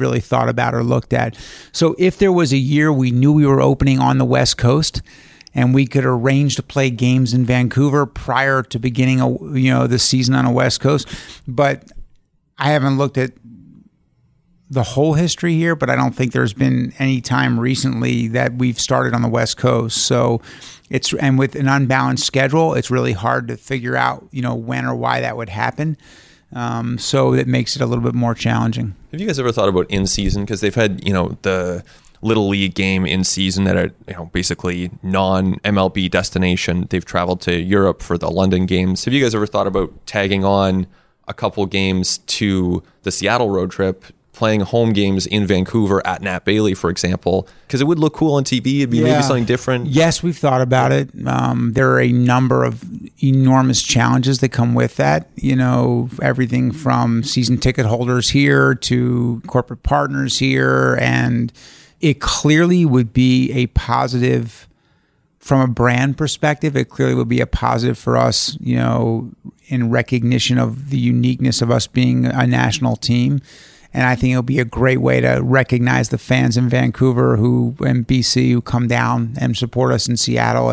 really thought about or looked at. So if there was a year we knew we were opening on the West Coast and we could arrange to play games in Vancouver prior to beginning, you know, the season on the West Coast. But I haven't looked at the whole history here, but I don't think there's been any time recently that we've started on the West Coast. So it's, and with an unbalanced schedule, it's really hard to figure out, you know, when or why that would happen. So that makes it a little bit more challenging. Have you guys ever thought about in season? Because they've had, you know, the Little League game in season that are, you know, basically non-MLB destination. They've traveled to Europe for the London games. Have you guys ever thought about tagging on a couple games to the Seattle road trip, playing home games in Vancouver at Nat Bailey, for example? Because it would look cool on TV. It'd be maybe something different. Yes, we've thought about it. There are a number of enormous challenges that come with that. You know, everything from season ticket holders here to corporate partners here, and it clearly would be a positive from a brand perspective. It clearly would be a positive for us, you know, in recognition of the uniqueness of us being a national team. And I think it'll be a great way to recognize the fans in Vancouver and BC who come down and support us in Seattle,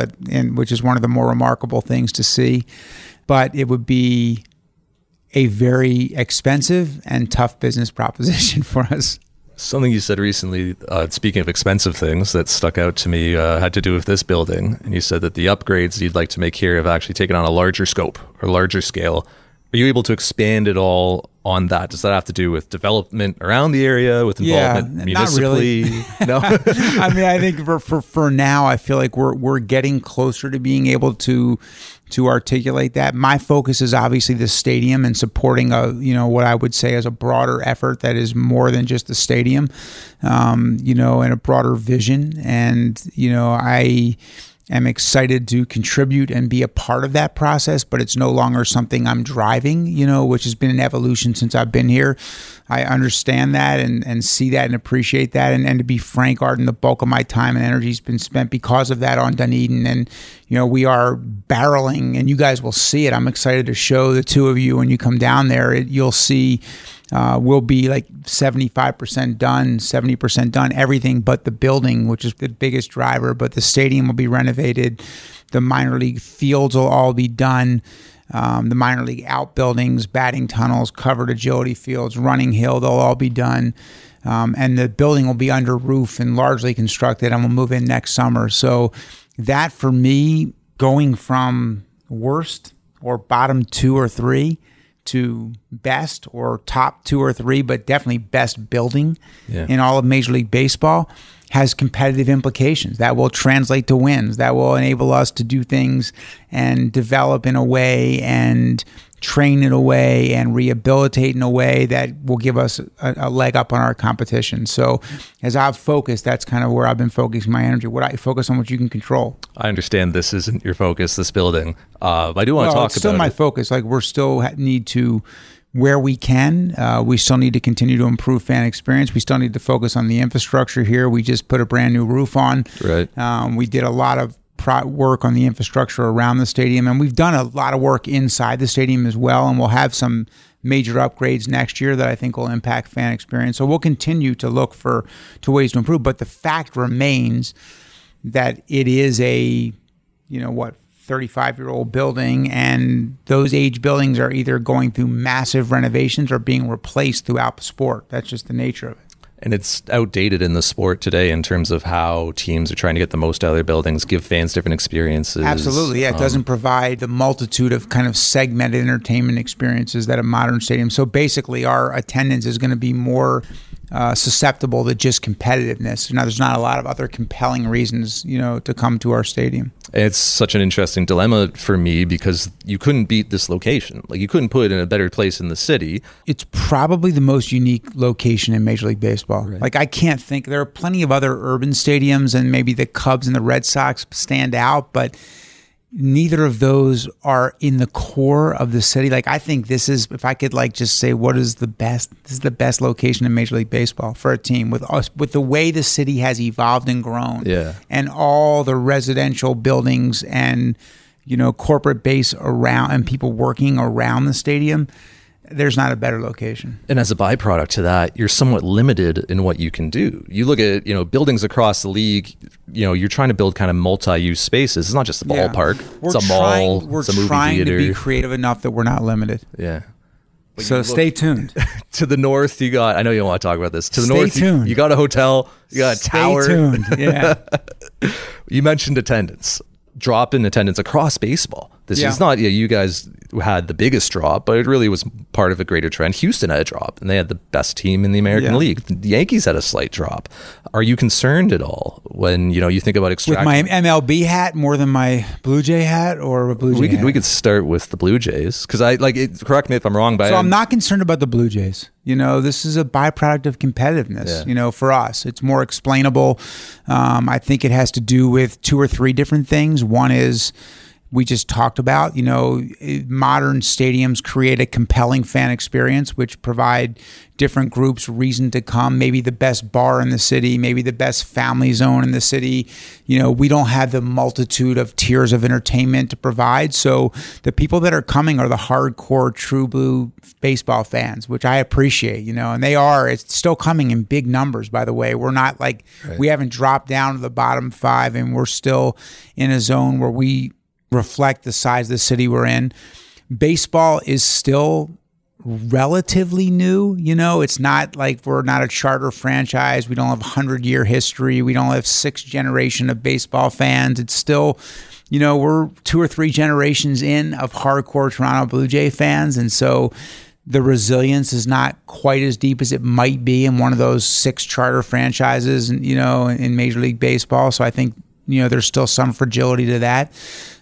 which is one of the more remarkable things to see. But it would be a very expensive and tough business proposition for us. Something you said recently, speaking of expensive things that stuck out to me, had to do with this building. And you said that the upgrades you'd like to make here have actually taken on a larger scope or larger scale. Are you able to expand it all on that? Does that have to do with development around the area, with involvement municipally? Not really. No. I mean, I think for now, I feel like we're getting closer to being able to articulate that. My focus is obviously the stadium and supporting a, you know, what I would say is a broader effort that is more than just the stadium, you know, and a broader vision. And, you know, I'm excited to contribute and be a part of that process, but it's no longer something I'm driving, you know, which has been an evolution since I've been here. I understand that and see that and appreciate that. And to be frank, Arden, the bulk of my time and energy has been spent because of that on Dunedin. And, you know, we are barreling, and you guys will see it. I'm excited to show the two of you when you come down there. You'll see... we'll be like 75% done, 70% done, everything but the building, which is the biggest driver. But the stadium will be renovated. The minor league fields will all be done. The minor league outbuildings, batting tunnels, covered agility fields, running hill, they'll all be done. And the building will be under roof and largely constructed, and we'll move in next summer. So that, for me, going from worst or bottom 2 or 3 to best or top 2 or 3, but definitely best building in all of Major League Baseball, has competitive implications that will translate to wins, that will enable us to do things and develop in a way and train in a way and rehabilitate in a way that will give us a leg up on our competition. So as I've focused, that's kind of where I've been focusing my energy. What I focus on, what you can control. I understand this isn't your focus, this building. I do want to talk about it. It's still my focus. Like, we're still need to, where we can, we still need to continue to improve fan experience. We still need to focus on the infrastructure here. We just put a brand new roof on. Right. We did a lot of work on the infrastructure around the stadium, and we've done a lot of work inside the stadium as well, and we'll have some major upgrades next year that I think will impact fan experience. So we'll continue to look for ways to improve, but the fact remains that it is a 35-year-old building, and those age buildings are either going through massive renovations or being replaced throughout the sport. That's just the nature of it. And it's outdated in the sport today in terms of how teams are trying to get the most out of their buildings, give fans different experiences. Absolutely. Yeah, it doesn't provide the multitude of kind of segmented entertainment experiences that a modern stadium. So basically our attendance is going to be more susceptible to just competitiveness. Now, there's not a lot of other compelling reasons, you know, to come to our stadium. It's such an interesting dilemma for me, because you couldn't beat this location. Like, you couldn't put it in a better place in the city. It's probably the most unique location in Major League Baseball. Right. Like, I can't think. There are plenty of other urban stadiums, and maybe the Cubs and the Red Sox stand out, but neither of those are in the core of the city. Like, I think this is, if I could like just say what is the best, this is the best location in Major League Baseball for a team with us, with the way the city has evolved and grown, and all the residential buildings and, you know, corporate base around and people working around the stadium. There's not a better location. And as a byproduct to that, you're somewhat limited in what you can do. You look at, you know, buildings across the league, you know, you're trying to build kind of multi-use spaces. It's not just the ballpark. It's a mall. We're trying to be creative enough that we're not limited. Yeah. But so stay tuned. To the north, you got, I know you don't want to talk about this. To the north, you got a hotel, you got a tower. Stay tuned. Yeah. You mentioned attendance. Drop in attendance across baseball. This is not, you guys had the biggest drop, but it really was part of a greater trend. Houston had a drop, and they had the best team in the American League. The Yankees had a slight drop. Are you concerned at all when, you know, you think about extracting? With my MLB hat more than my Blue Jay hat, or a Blue Jay hat? We could start with the Blue Jays, because I, like, it, correct me if I'm wrong. But I'm not concerned about the Blue Jays. You know, this is a byproduct of competitiveness, you know, for us. It's more explainable. I think it has to do with 2 or 3 different things. One is, we just talked about, you know, modern stadiums create a compelling fan experience, which provide different groups reason to come, maybe the best bar in the city, maybe the best family zone in the city. You know, we don't have the multitude of tiers of entertainment to provide. So the people that are coming are the hardcore true blue baseball fans, which I appreciate, you know, and they are, it's still coming in big numbers, by the way. We're not like, we haven't dropped down to the bottom 5, and we're still in a zone where we reflect the size of the city we're in. Baseball is still relatively new. You know, it's not like we're not a charter franchise. We don't have 100-year history. We don't have 6th generation of baseball fans. It's still, you know, we're 2 or 3 generations in of hardcore Toronto Blue Jay fans. And so the resilience is not quite as deep as it might be in one of those six charter franchises, you know, in Major League Baseball. So I think, you know, there's still some fragility to that.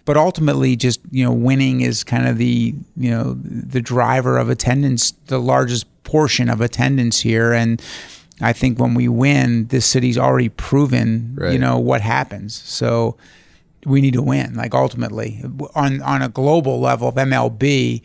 But ultimately, just, you know, winning is kind of the, you know, the driver of attendance, the largest portion of attendance here. And I think when we win, this city's already proven, right, you know, what happens. So we need to win, like, ultimately. On a global level of MLB,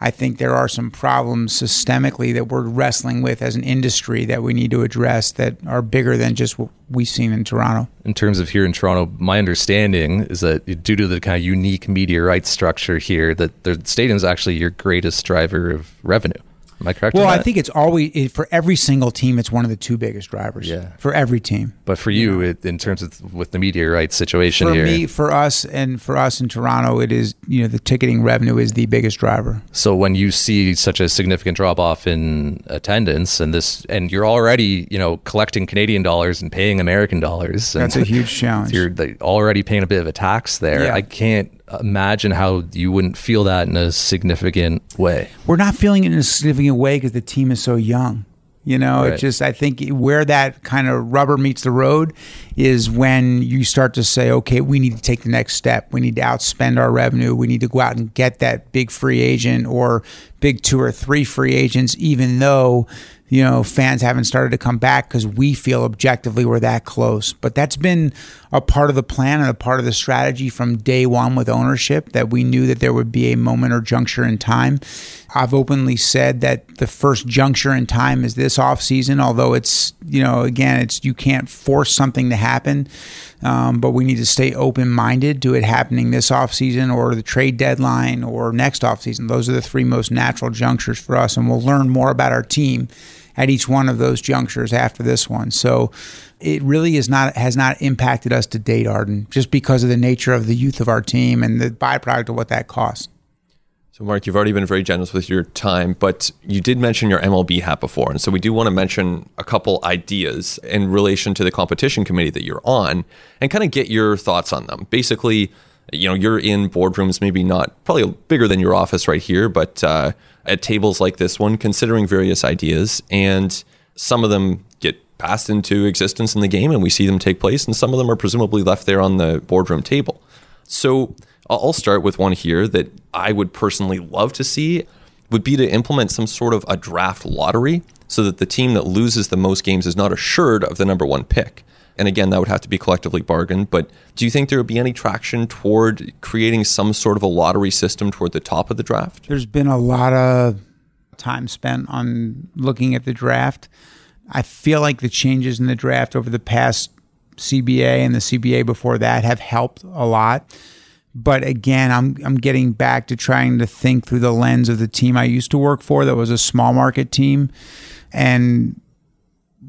I think there are some problems systemically that we're wrestling with as an industry that we need to address that are bigger than just what we've seen in Toronto. In terms of here in Toronto, my understanding is that due to the kind of unique media rights structure here, that the stadium is actually your greatest driver of revenue. Am I correct? Well, I think it's always, for every single team, it's one of the two biggest drivers. Yeah, for every team. But for you, it, in terms of with the media rights situation here, for us in Toronto, it is, you know, the ticketing revenue is the biggest driver. So when you see such a significant drop off in attendance, and you're already, you know, collecting Canadian dollars and paying American dollars, that's a huge challenge. You're already paying a bit of a tax there. Yeah. I can't imagine how you wouldn't feel that in a significant way. We're not feeling it in a significant way because the team is so young. You know, right. It's just, I think where that kind of rubber meets the road is when you start to say, okay, we need to take the next step. We need to outspend our revenue. We need to go out and get that big free agent or big two or three free agents, even though, you know, fans haven't started to come back because we feel objectively we're that close. But that's been a part of the plan and a part of the strategy from day one with ownership, that we knew that there would be a moment or juncture in time. I've openly said that the first juncture in time is this offseason, although it's, you know, again, it's, you can't force something to happen, but we need to stay open-minded to it happening this offseason or the trade deadline or next offseason. Those are the three most natural junctures for us, and we'll learn more about our team at each one of those junctures after this one. So it really has not impacted us to date, Arden, just because of the nature of the youth of our team and the byproduct of what that costs. So, Mark, you've already been very generous with your time, but you did mention your MLB hat before. And so we do want to mention a couple ideas in relation to the competition committee that you're on and kind of get your thoughts on them. Basically, you know, you're in boardrooms, maybe not probably bigger than your office right here, but at tables like this one, considering various ideas. And some of them get passed into existence in the game and we see them take place. And some of them are presumably left there on the boardroom table. So I'll start with one here that I would personally love to see would be to implement some sort of a draft lottery so that the team that loses the most games is not assured of the number one pick. And again, that would have to be collectively bargained. But do you think there would be any traction toward creating some sort of a lottery system toward the top of the draft? There's been a lot of time spent on looking at the draft. I feel like the changes in the draft over the past CBA and the CBA before that have helped a lot. But again, I'm getting back to trying to think through the lens of the team I used to work for that was a small market team. And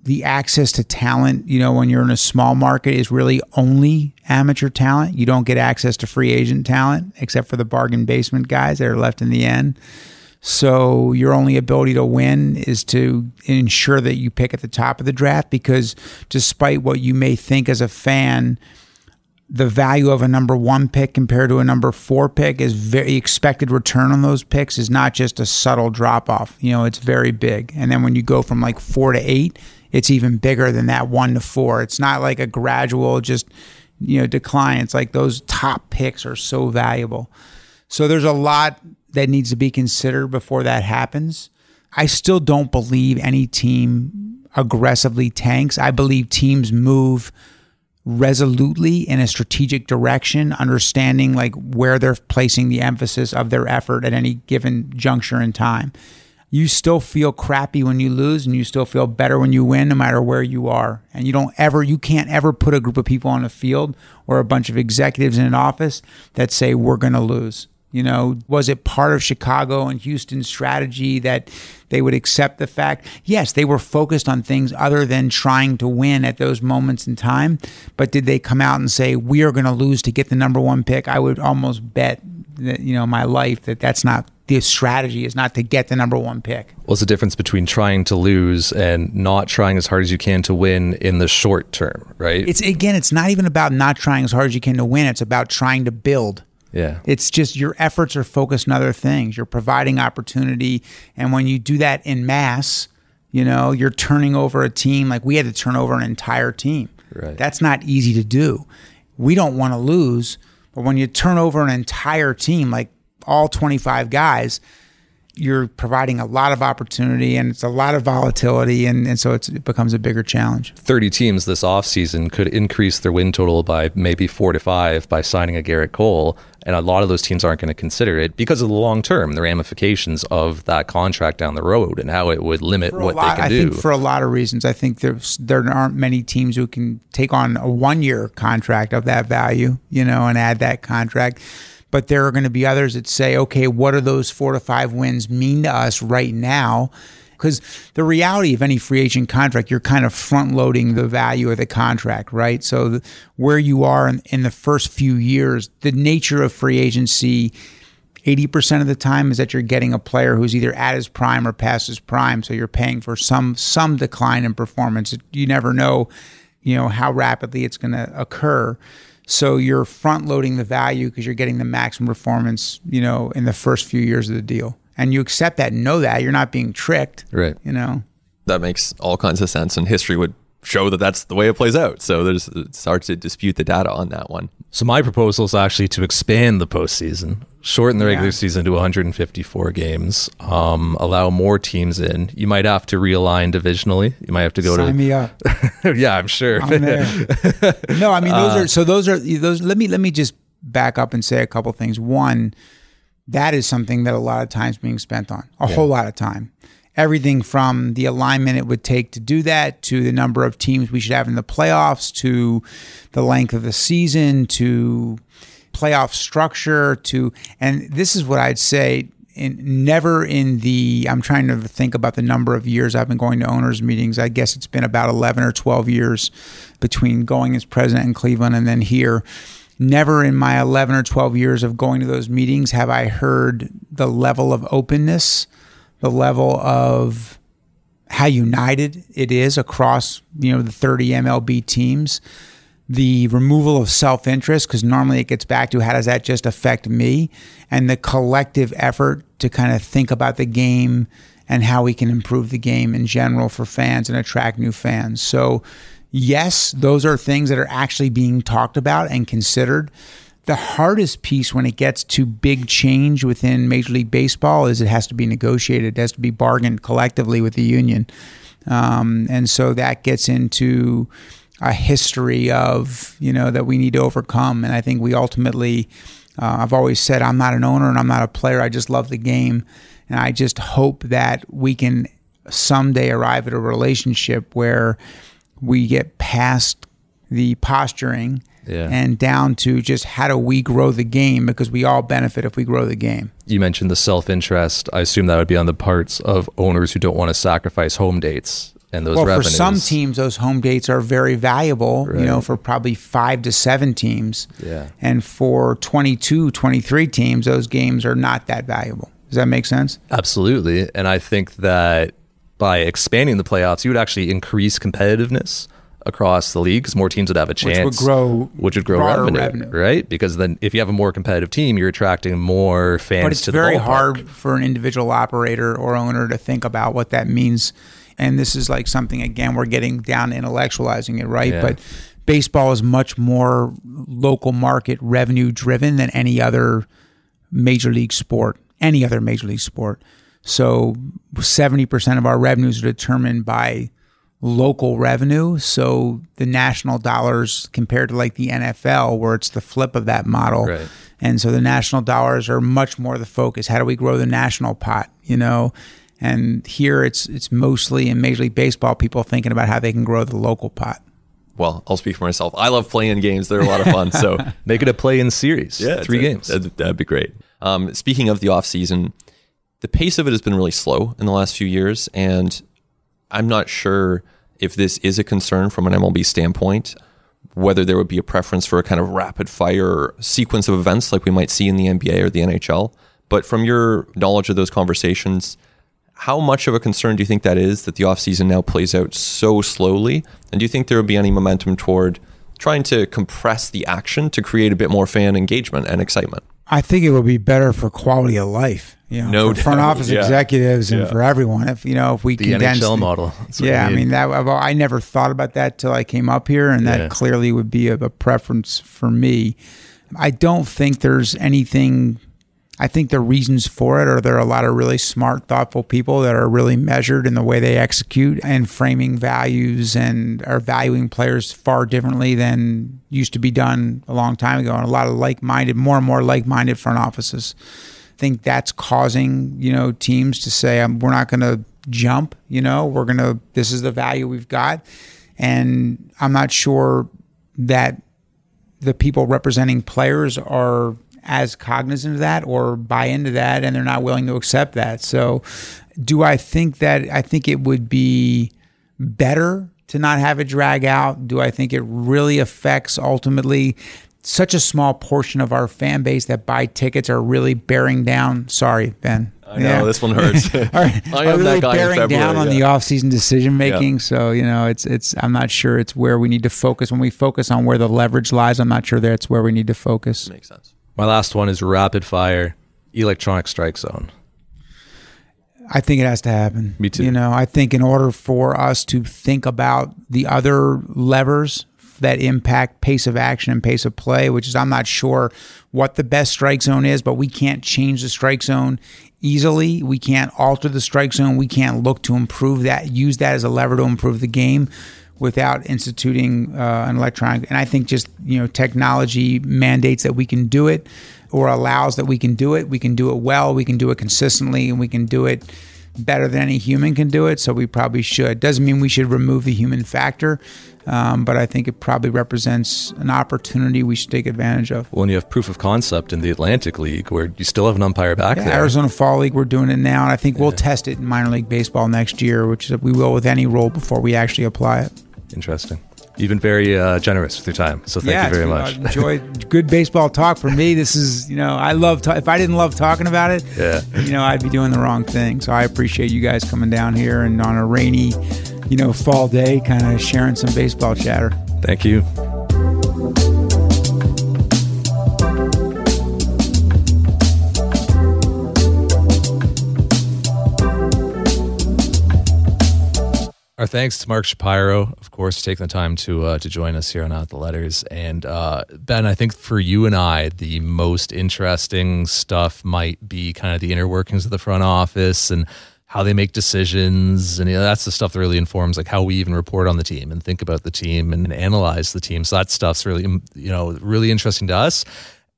the access to talent, you know, when you're in a small market is really only amateur talent. You don't get access to free agent talent except for the bargain basement guys that are left in the end. So your only ability to win is to ensure that you pick at the top of the draft, because despite what you may think as a fan, the value of a number one pick compared to a number four pick is very expected return on those picks is not just a subtle drop off. You know, it's very big. And then when you go from like 4 to 8, it's even bigger than that 1 to 4. It's not like a gradual just, you know, decline. It's like those top picks are so valuable. So there's a lot that needs to be considered before that happens. I still don't believe any team aggressively tanks. I believe teams move resolutely in a strategic direction, understanding like where they're placing the emphasis of their effort at any given juncture in time. You still feel crappy when you lose and you still feel better when you win, no matter where you are. And you can't ever put a group of people on a field or a bunch of executives in an office that say, we're going to lose. You know, was it part of Chicago and Houston's strategy that they would accept the fact? Yes, they were focused on things other than trying to win at those moments in time. But did they come out and say, we are going to lose to get the number one pick? I would almost bet that, you know, my life that that's not the strategy, is not to get the number one pick. What's the difference between trying to lose and not trying as hard as you can to win in the short term, right? It's not even about not trying as hard as you can to win. It's about trying to build. Yeah. It's just your efforts are focused on other things. You're providing opportunity. And when you do that in mass, you know, you're turning over a team. Like we had to turn over an entire team. Right. That's not easy to do. We don't want to lose. But when you turn over an entire team, like all 25 guys, you're providing a lot of opportunity and it's a lot of volatility. And so it becomes a bigger challenge. 30 teams this offseason could increase their win total by maybe 4 to 5 by signing a Garrett Cole. And a lot of those teams aren't going to consider it because of the long term, the ramifications of that contract down the road and how it would limit what they can do. I think for a lot of reasons. I think there aren't many teams who can take on a 1-year contract of that value, you know, and add that contract. But there are going to be others that say, okay, what do those 4 to 5 wins mean to us right now? Because the reality of any free agent contract, you're kind of front-loading the value of the contract, right? So where you are in the first few years, the nature of free agency 80% of the time is that you're getting a player who's either at his prime or past his prime. So you're paying for some decline in performance. You never know, you know, how rapidly it's going to occur. So you're front-loading the value because you're getting the maximum performance, you know, in the first few years of the deal. And you accept that and know that. You're not being tricked. Right. You know? That makes all kinds of sense. And history would show that that's the way it plays out. So it's hard to dispute the data on that one. So my proposal is actually to expand the postseason, shorten the regular season to 154 games, allow more teams in. You might have to realign divisionally. You might have to go sign me up. Yeah, I'm sure. I'm there. No, I mean, those are. Let me just back up and say a couple things. One, that is something that a lot of time's being spent on, a whole lot of time. Everything from the alignment it would take to do that, to the number of teams we should have in the playoffs, to the length of the season, to playoff structure, and this is what I'd say, I'm trying to think about the number of years I've been going to owners meetings. I guess it's been about 11 or 12 years between going as president in Cleveland and then here. Never in my 11 or 12 years of going to those meetings have I heard the level of openness, the level of how united it is across, you know, the 30 MLB teams, the removal of self-interest, because normally it gets back to how does that just affect me, and the collective effort to kind of think about the game and how we can improve the game in general for fans and attract new fans. So yes, those are things that are actually being talked about and considered. The hardest piece when it gets to big change within Major League Baseball is it has to be negotiated. It has to be bargained collectively with the union. And so that gets into a history of, you know, that we need to overcome. And I think we ultimately, I've always said, I'm not an owner and I'm not a player. I just love the game. And I just hope that we can someday arrive at a relationship where we get past the posturing and down to just how do we grow the game, because we all benefit if we grow the game. You mentioned the self-interest. I assume that would be on the parts of owners who don't want to sacrifice home dates and those revenues. Well, for some teams, those home dates are very valuable, right, you know, for probably 5 to 7 teams. Yeah. And for 22, 23 teams, those games are not that valuable. Does that make sense? Absolutely. And I think that by expanding the playoffs, you would actually increase competitiveness across the league because more teams would have a chance, which would grow revenue, right? Because then if you have a more competitive team, you're attracting more fans to the ballpark. But it's very hard for an individual operator or owner to think about what that means. And this is like something, again, we're getting down to intellectualizing it, right? Yeah. But baseball is much more local market revenue driven than any other major league sport. So 70% of our revenues are determined by local revenue. So the national dollars compared to like the NFL, where it's the flip of that model. Right. And so the national dollars are much more the focus. How do we grow the national pot, you know? And here it's mostly in Major League Baseball, people thinking about how they can grow the local pot. Well, I'll speak for myself. I love play-in games. They're a lot of fun. So make it a play-in series. Yeah, 3 games. That'd be great. Speaking of the offseason, the pace of it has been really slow in the last few years. And I'm not sure if this is a concern from an MLB standpoint, whether there would be a preference for a kind of rapid fire sequence of events like we might see in the NBA or the NHL. But from your knowledge of those conversations, how much of a concern do you think that is, that the offseason now plays out so slowly? And do you think there would be any momentum toward trying to compress the action to create a bit more fan engagement and excitement? I think it would be better for quality of life, you know, no for front office executives and for everyone. If, you know, if we condense the NHL model. Yeah, I mean, that I never thought about that till I came up here, and that clearly would be a preference for me. I don't think there's anything. I think the reasons for it are there are a lot of really smart, thoughtful people that are really measured in the way they execute and framing values and are valuing players far differently than used to be done a long time ago. And a lot of like-minded, more and more like-minded front offices. I think that's causing, you know, teams to say, we're not going to jump, you know, we're going to, this is the value we've got. And I'm not sure that the people representing players are as cognizant of that or buy into that, and they're not willing to accept that. So do I think that, I think it would be better to not have it drag out? Do I think it really affects ultimately such a small portion of our fan base that buy tickets are really bearing down? Sorry, Ben. I know, this one hurts. I'm really bearing down on the offseason decision-making. Yeah. So, you know, it's. I'm not sure it's where we need to focus. When we focus on where the leverage lies, I'm not sure that's where we need to focus. Makes sense. My last one is rapid fire, electronic strike zone. I think it has to happen. Me too. You know, I think in order for us to think about the other levers that impact pace of action and pace of play, which is, I'm not sure what the best strike zone is, but we can't change the strike zone easily. We can't alter the strike zone. We can't look to improve that, use that as a lever to improve the game, without instituting an electronic. And I think just, you know, technology mandates that we can do it or allows that we can do it. We can do it well, we can do it consistently, and we can do it better than any human can do it. So we probably should. Doesn't mean we should remove the human factor, but I think it probably represents an opportunity we should take advantage of. Well, and you have proof of concept in the Atlantic League where you still have an umpire back there. Arizona Fall League, we're doing it now, and I think we'll test it in minor league baseball next year, which we will with any rule before we actually apply it. Interesting. You've been very generous with your time, so thank you very much. Enjoyed good baseball talk for me. This is, you know, I love. If I didn't love talking about it, you know, I'd be doing the wrong thing. So I appreciate you guys coming down here and on a rainy, you know, fall day, kind of sharing some baseball chatter. Thank you. Our thanks to Mark Shapiro, of course, taking the time to join us here on Out the Letters. And Ben, I think for you and I, the most interesting stuff might be kind of the inner workings of the front office and how they make decisions. And, you know, that's the stuff that really informs like how we even report on the team and think about the team and analyze the team. So that stuff's really, you know, really interesting to us.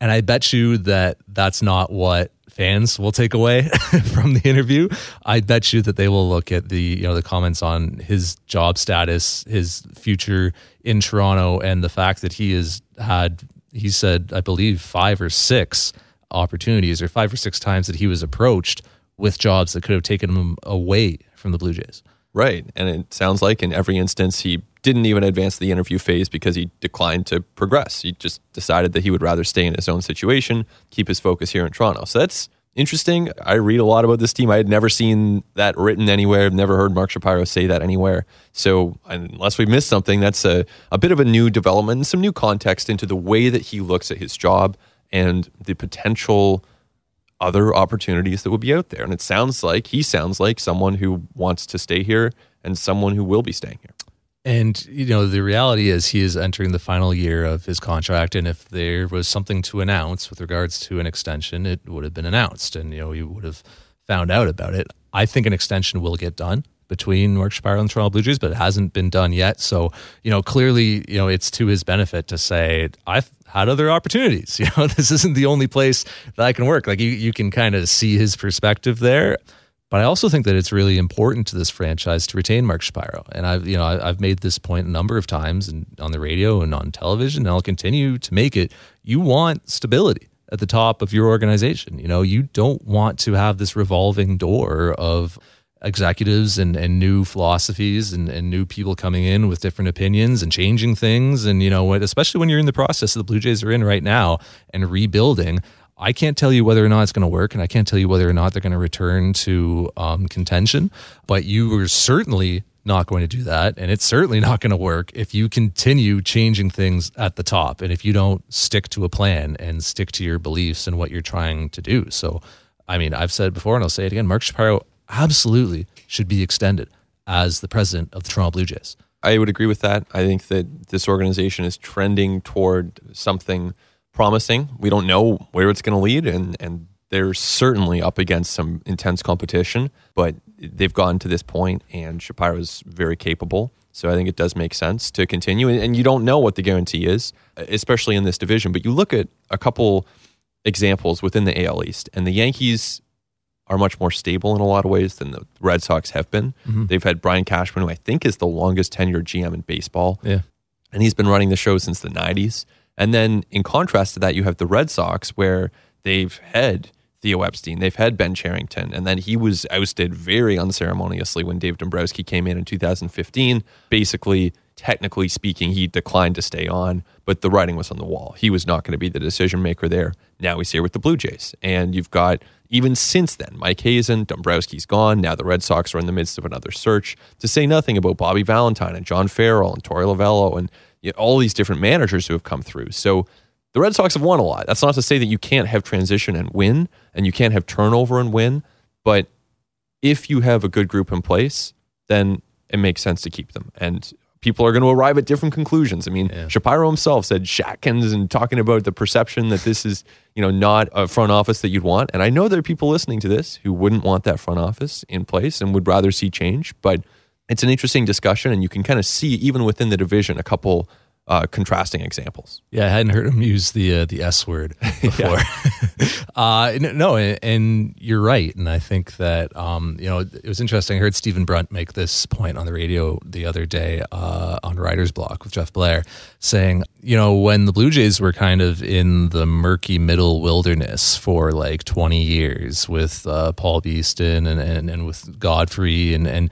And I bet you that that's not what fans will take away from the interview. I bet you that they will look at the, you know, the comments on his job status, his future in Toronto, and the fact that he has had, he said, I believe 5 or 6 opportunities, or 5 or 6 times that he was approached with jobs that could have taken him away from the Blue Jays. Right. And it sounds like in every instance he didn't even advance the interview phase because he declined to progress. He just decided that he would rather stay in his own situation, keep his focus here in Toronto. So that's interesting. I read a lot about this team. I had never seen that written anywhere. I've never heard Mark Shapiro say that anywhere. So unless we missed something, that's a bit of a new development and some new context into the way that he looks at his job and the potential other opportunities that would be out there. And it sounds like, he sounds like someone who wants to stay here and someone who will be staying here. And, you know, the reality is he is entering the final year of his contract, and if there was something to announce with regards to an extension, it would have been announced, and, you know, you would have found out about it. I think an extension will get done between Mark Shapiro and Toronto Blue Jays, but it hasn't been done yet. So, you know, clearly, you know, it's to his benefit to say, I've had other opportunities. You know, this isn't the only place that I can work. Like, you can kind of see his perspective there. But I also think that it's really important to this franchise to retain Mark Shapiro. And I've made this point a number of times and on the radio and on television, and I'll continue to make it. You want stability at the top of your organization. You know, you don't want to have this revolving door of executives and new philosophies and new people coming in with different opinions and changing things. And, you know what, especially when you're in the process that the Blue Jays are in right now and rebuilding, I can't tell you whether or not it's going to work, and I can't tell you whether or not they're going to return to contention, but you are certainly not going to do that, and it's certainly not going to work if you continue changing things at the top and if you don't stick to a plan and stick to your beliefs and what you're trying to do. So, I mean, I've said it before and I'll say it again, Mark Shapiro absolutely should be extended as the president of the Toronto Blue Jays. I would agree with that. I think that this organization is trending toward something promising. We don't know where it's going to lead, and they're certainly up against some intense competition, but they've gotten to this point, and Shapiro is very capable. So I think it does make sense to continue. And you don't know what the guarantee is, especially in this division. But you look at a couple examples within the AL East, and the Yankees are much more stable in a lot of ways than the Red Sox have been. Mm-hmm. They've had Brian Cashman, who I think is the longest tenured GM in baseball. Yeah. And he's been running the show since the 90s. And then in contrast to that, you have the Red Sox, where they've had Theo Epstein, they've had Ben Cherington, and then he was ousted very unceremoniously when Dave Dombrowski came in 2015. Basically, technically speaking, he declined to stay on, but the writing was on the wall. He was not going to be the decision maker there. Now he's here with the Blue Jays. And you've got, even since then, Mike Hazen, Dombrowski's gone. Now the Red Sox are in the midst of another search, to say nothing about Bobby Valentine and John Farrell and Torey Lovello and all these different managers who have come through. So the Red Sox have won a lot. That's not to say that you can't have transition and win, and you can't have turnover and win, but if you have a good group in place, then it makes sense to keep them. And people are going to arrive at different conclusions. I mean, yeah. Shapiro himself said Shatkins and talking about the perception that this is, not a front office that you'd want. And I know there are people listening to this who wouldn't want that front office in place and would rather see change, but it's an interesting discussion, and you can kind of see, even within the division, a couple contrasting examples. Yeah, I hadn't heard him use the S word before. And you're right. And I think that, it was interesting. I heard Stephen Brunt make this point on the radio the other day on Writer's Block with Jeff Blair, saying, when the Blue Jays were kind of in the murky middle wilderness for like 20 years with Paul Beeston and with Godfrey, and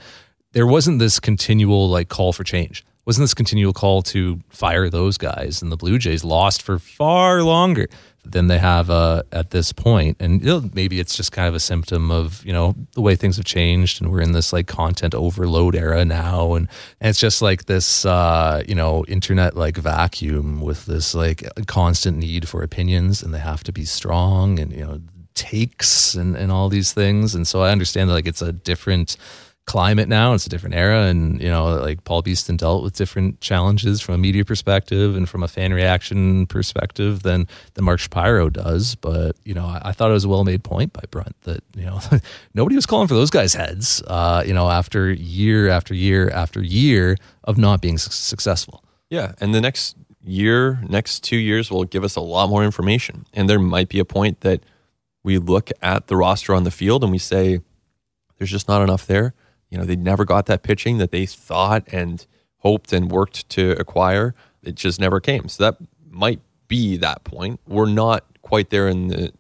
there wasn't this continual call for change. Wasn't this continual call to fire those guys, and the Blue Jays lost for far longer than they have at this point. And maybe it's just kind of a symptom of, the way things have changed, and we're in this content overload era now. And it's just this, internet vacuum with this constant need for opinions, and they have to be strong and, takes and all these things. And so I understand that it's a different climate now, it's a different era, and Paul Beeston dealt with different challenges from a media perspective and from a fan reaction perspective than Mark Shapiro does, but I thought it was a well-made point by Brunt that nobody was calling for those guys' heads after year after year after year of not being successful. Yeah, and the next 2 years will give us a lot more information, and there might be a point that we look at the roster on the field and we say there's just not enough there. They never got that pitching that they thought and hoped and worked to acquire. It just never came. So that might be that point. We're not quite there in the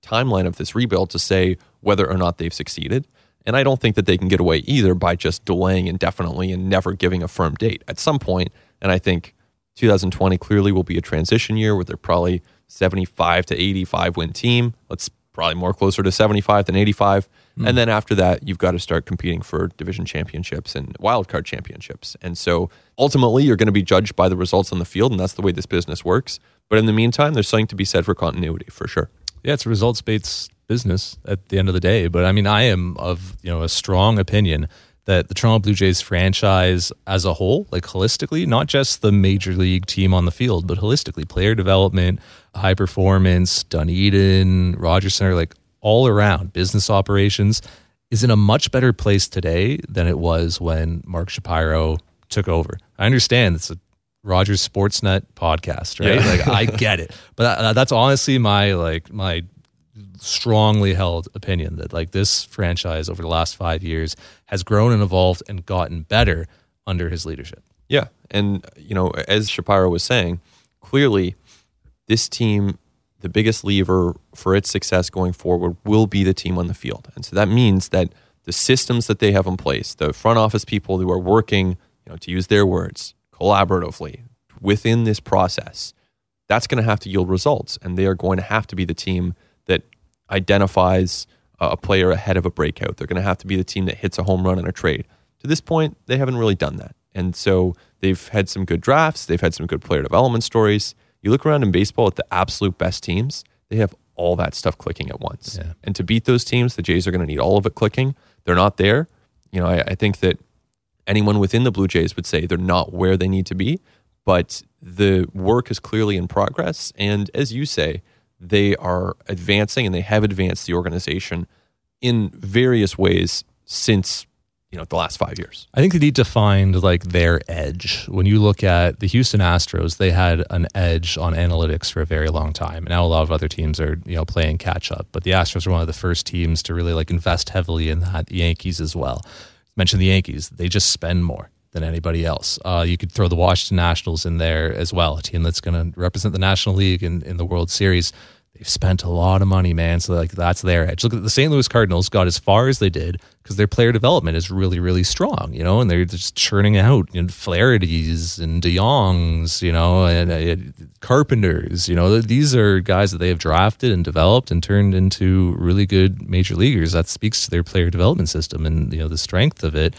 timeline of this rebuild to say whether or not they've succeeded. And I don't think that they can get away either by just delaying indefinitely and never giving a firm date at some point. And I think 2020 clearly will be a transition year where they're probably 75 to 85 win team. Let's probably more closer to 75 than 85. And then after that, you've got to start competing for division championships and wildcard championships. And so ultimately, you're going to be judged by the results on the field, and that's the way this business works. But in the meantime, there's something to be said for continuity, for sure. Yeah, it's a results-based business at the end of the day. But I mean, I am of a strong opinion that the Toronto Blue Jays franchise as a whole, holistically, not just the major league team on the field, but holistically, player development, high performance, Dunedin, Rogers Center, all around business operations, is in a much better place today than it was when Mark Shapiro took over. I understand it's a Rogers Sportsnet podcast, right? Yeah. I get it, but that's honestly my strongly held opinion that this franchise over the last 5 years has grown and evolved and gotten better under his leadership. Yeah, and as Shapiro was saying, clearly this team, the biggest lever for its success going forward will be the team on the field. And so that means that the systems that they have in place, the front office people who are working, to use their words, collaboratively within this process, that's going to have to yield results. And they are going to have to be the team that identifies a player ahead of a breakout. They're going to have to be the team that hits a home run in a trade. To this point, they haven't really done that. And so they've had some good drafts. They've had some good player development stories. You look around in baseball at the absolute best teams, they have all that stuff clicking at once. Yeah. And to beat those teams, the Jays are going to need all of it clicking. They're not there. You know, I think that anyone within the Blue Jays would say they're not where they need to be, but the work is clearly in progress. And as you say, they are advancing, and they have advanced the organization in various ways since, you know, the last 5 years. I think they need to find like their edge. When you look at the Houston Astros, they had an edge on analytics for a very long time. Now a lot of other teams are, you know, playing catch up, but the Astros were one of the first teams to really like invest heavily in that. The Yankees as well. Mention the Yankees; they just spend more than anybody else. You could throw the Washington Nationals in there as well, a team that's going to represent the National League in the World Series. They've spent a lot of money, man. So like that's their edge. Look at the St. Louis Cardinals got as far as they did because their player development is really, really strong, you know, and they're just churning out, you know, Flaherty's and De Jongs, you know, and Carpenters, you know, these are guys that they have drafted and developed and turned into really good major leaguers. That speaks to their player development system and, you know, the strength of it.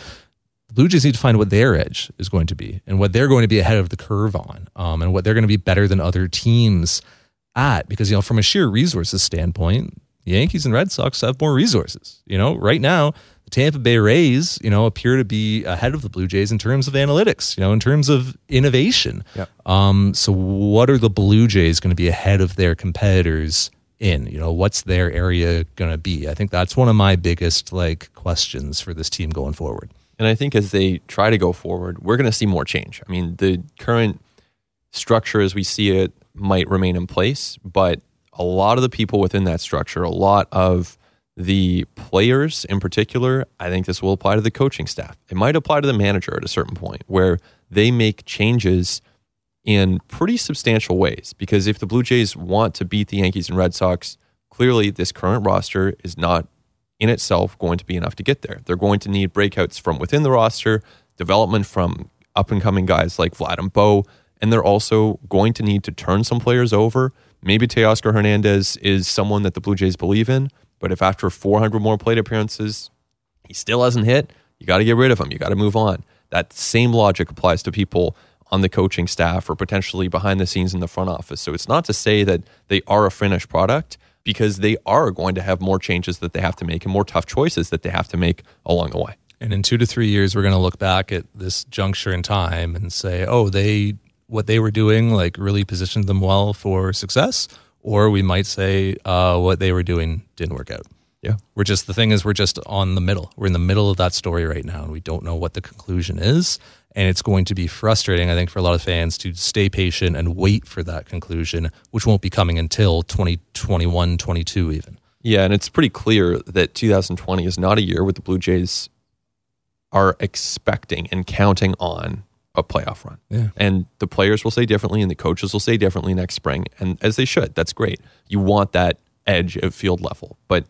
Blue Jays need to find what their edge is going to be and what they're going to be ahead of the curve on, and what they're going to be better than other teams at. Because, you know, from a sheer resources standpoint, the Yankees and Red Sox have more resources. You know, right now, the Tampa Bay Rays, you know, appear to be ahead of the Blue Jays in terms of analytics, you know, in terms of innovation. Yep. So what are the Blue Jays going to be ahead of their competitors in? You know, what's their area going to be? I think that's one of my biggest, like, questions for this team going forward. And I think as they try to go forward, we're going to see more change. I mean, the current structure as we see it might remain in place, but a lot of the people within that structure, a lot of the players in particular, I think this will apply to the coaching staff. It might apply to the manager at a certain point where they make changes in pretty substantial ways. Because if the Blue Jays want to beat the Yankees and Red Sox, clearly this current roster is not in itself going to be enough to get there. They're going to need breakouts from within the roster, development from up-and-coming guys like Vlad and Bo, and they're also going to need to turn some players over. Maybe Teoscar Hernandez is someone that the Blue Jays believe in, but if after 400 more plate appearances he still hasn't hit, you got to get rid of him. You got to move on. That same logic applies to people on the coaching staff or potentially behind the scenes in the front office. So it's not to say that they are a finished product, because they are going to have more changes that they have to make and more tough choices that they have to make along the way. And in 2 to 3 years, we're going to look back at this juncture in time and say, oh, what they were doing like really positioned them well for success. Or we might say what they were doing didn't work out. Yeah. The thing is, we're just on the middle. We're in the middle of that story right now, and we don't know what the conclusion is. And it's going to be frustrating, I think, for a lot of fans to stay patient and wait for that conclusion, which won't be coming until 2021, 22 even. Yeah, and it's pretty clear that 2020 is not a year where the Blue Jays are expecting and counting on a playoff run. Yeah. And the players will say differently, and the coaches will say differently next spring, and as they should. That's great. You want that edge at field level. But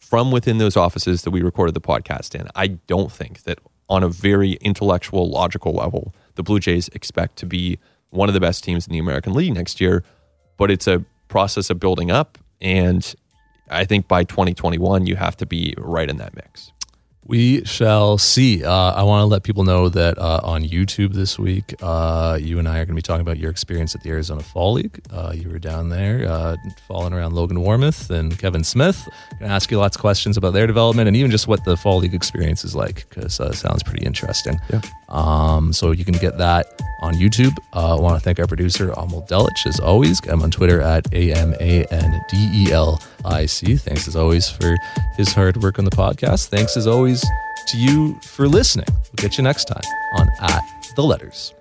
from within those offices that we recorded the podcast in, I don't think that on a very intellectual, logical level, the Blue Jays expect to be one of the best teams in the American League next year, but it's a process of building up, and I think by 2021, you have to be right in that mix. We shall see. I want to let people know that on YouTube this week, you and I are going to be talking about your experience at the Arizona Fall League. You were down there following around Logan Warmoth and Kevin Smith. I'm going to ask you lots of questions about their development and even just what the Fall League experience is like, because it sounds pretty interesting. Yeah. So you can get that on YouTube. I want to thank our producer, Amal Delich, as always. I'm on Twitter at AMANDELIC. Thanks, as always, for his hard work on the podcast. Thanks, as always, to you for listening. We'll get you next time on At The Letters.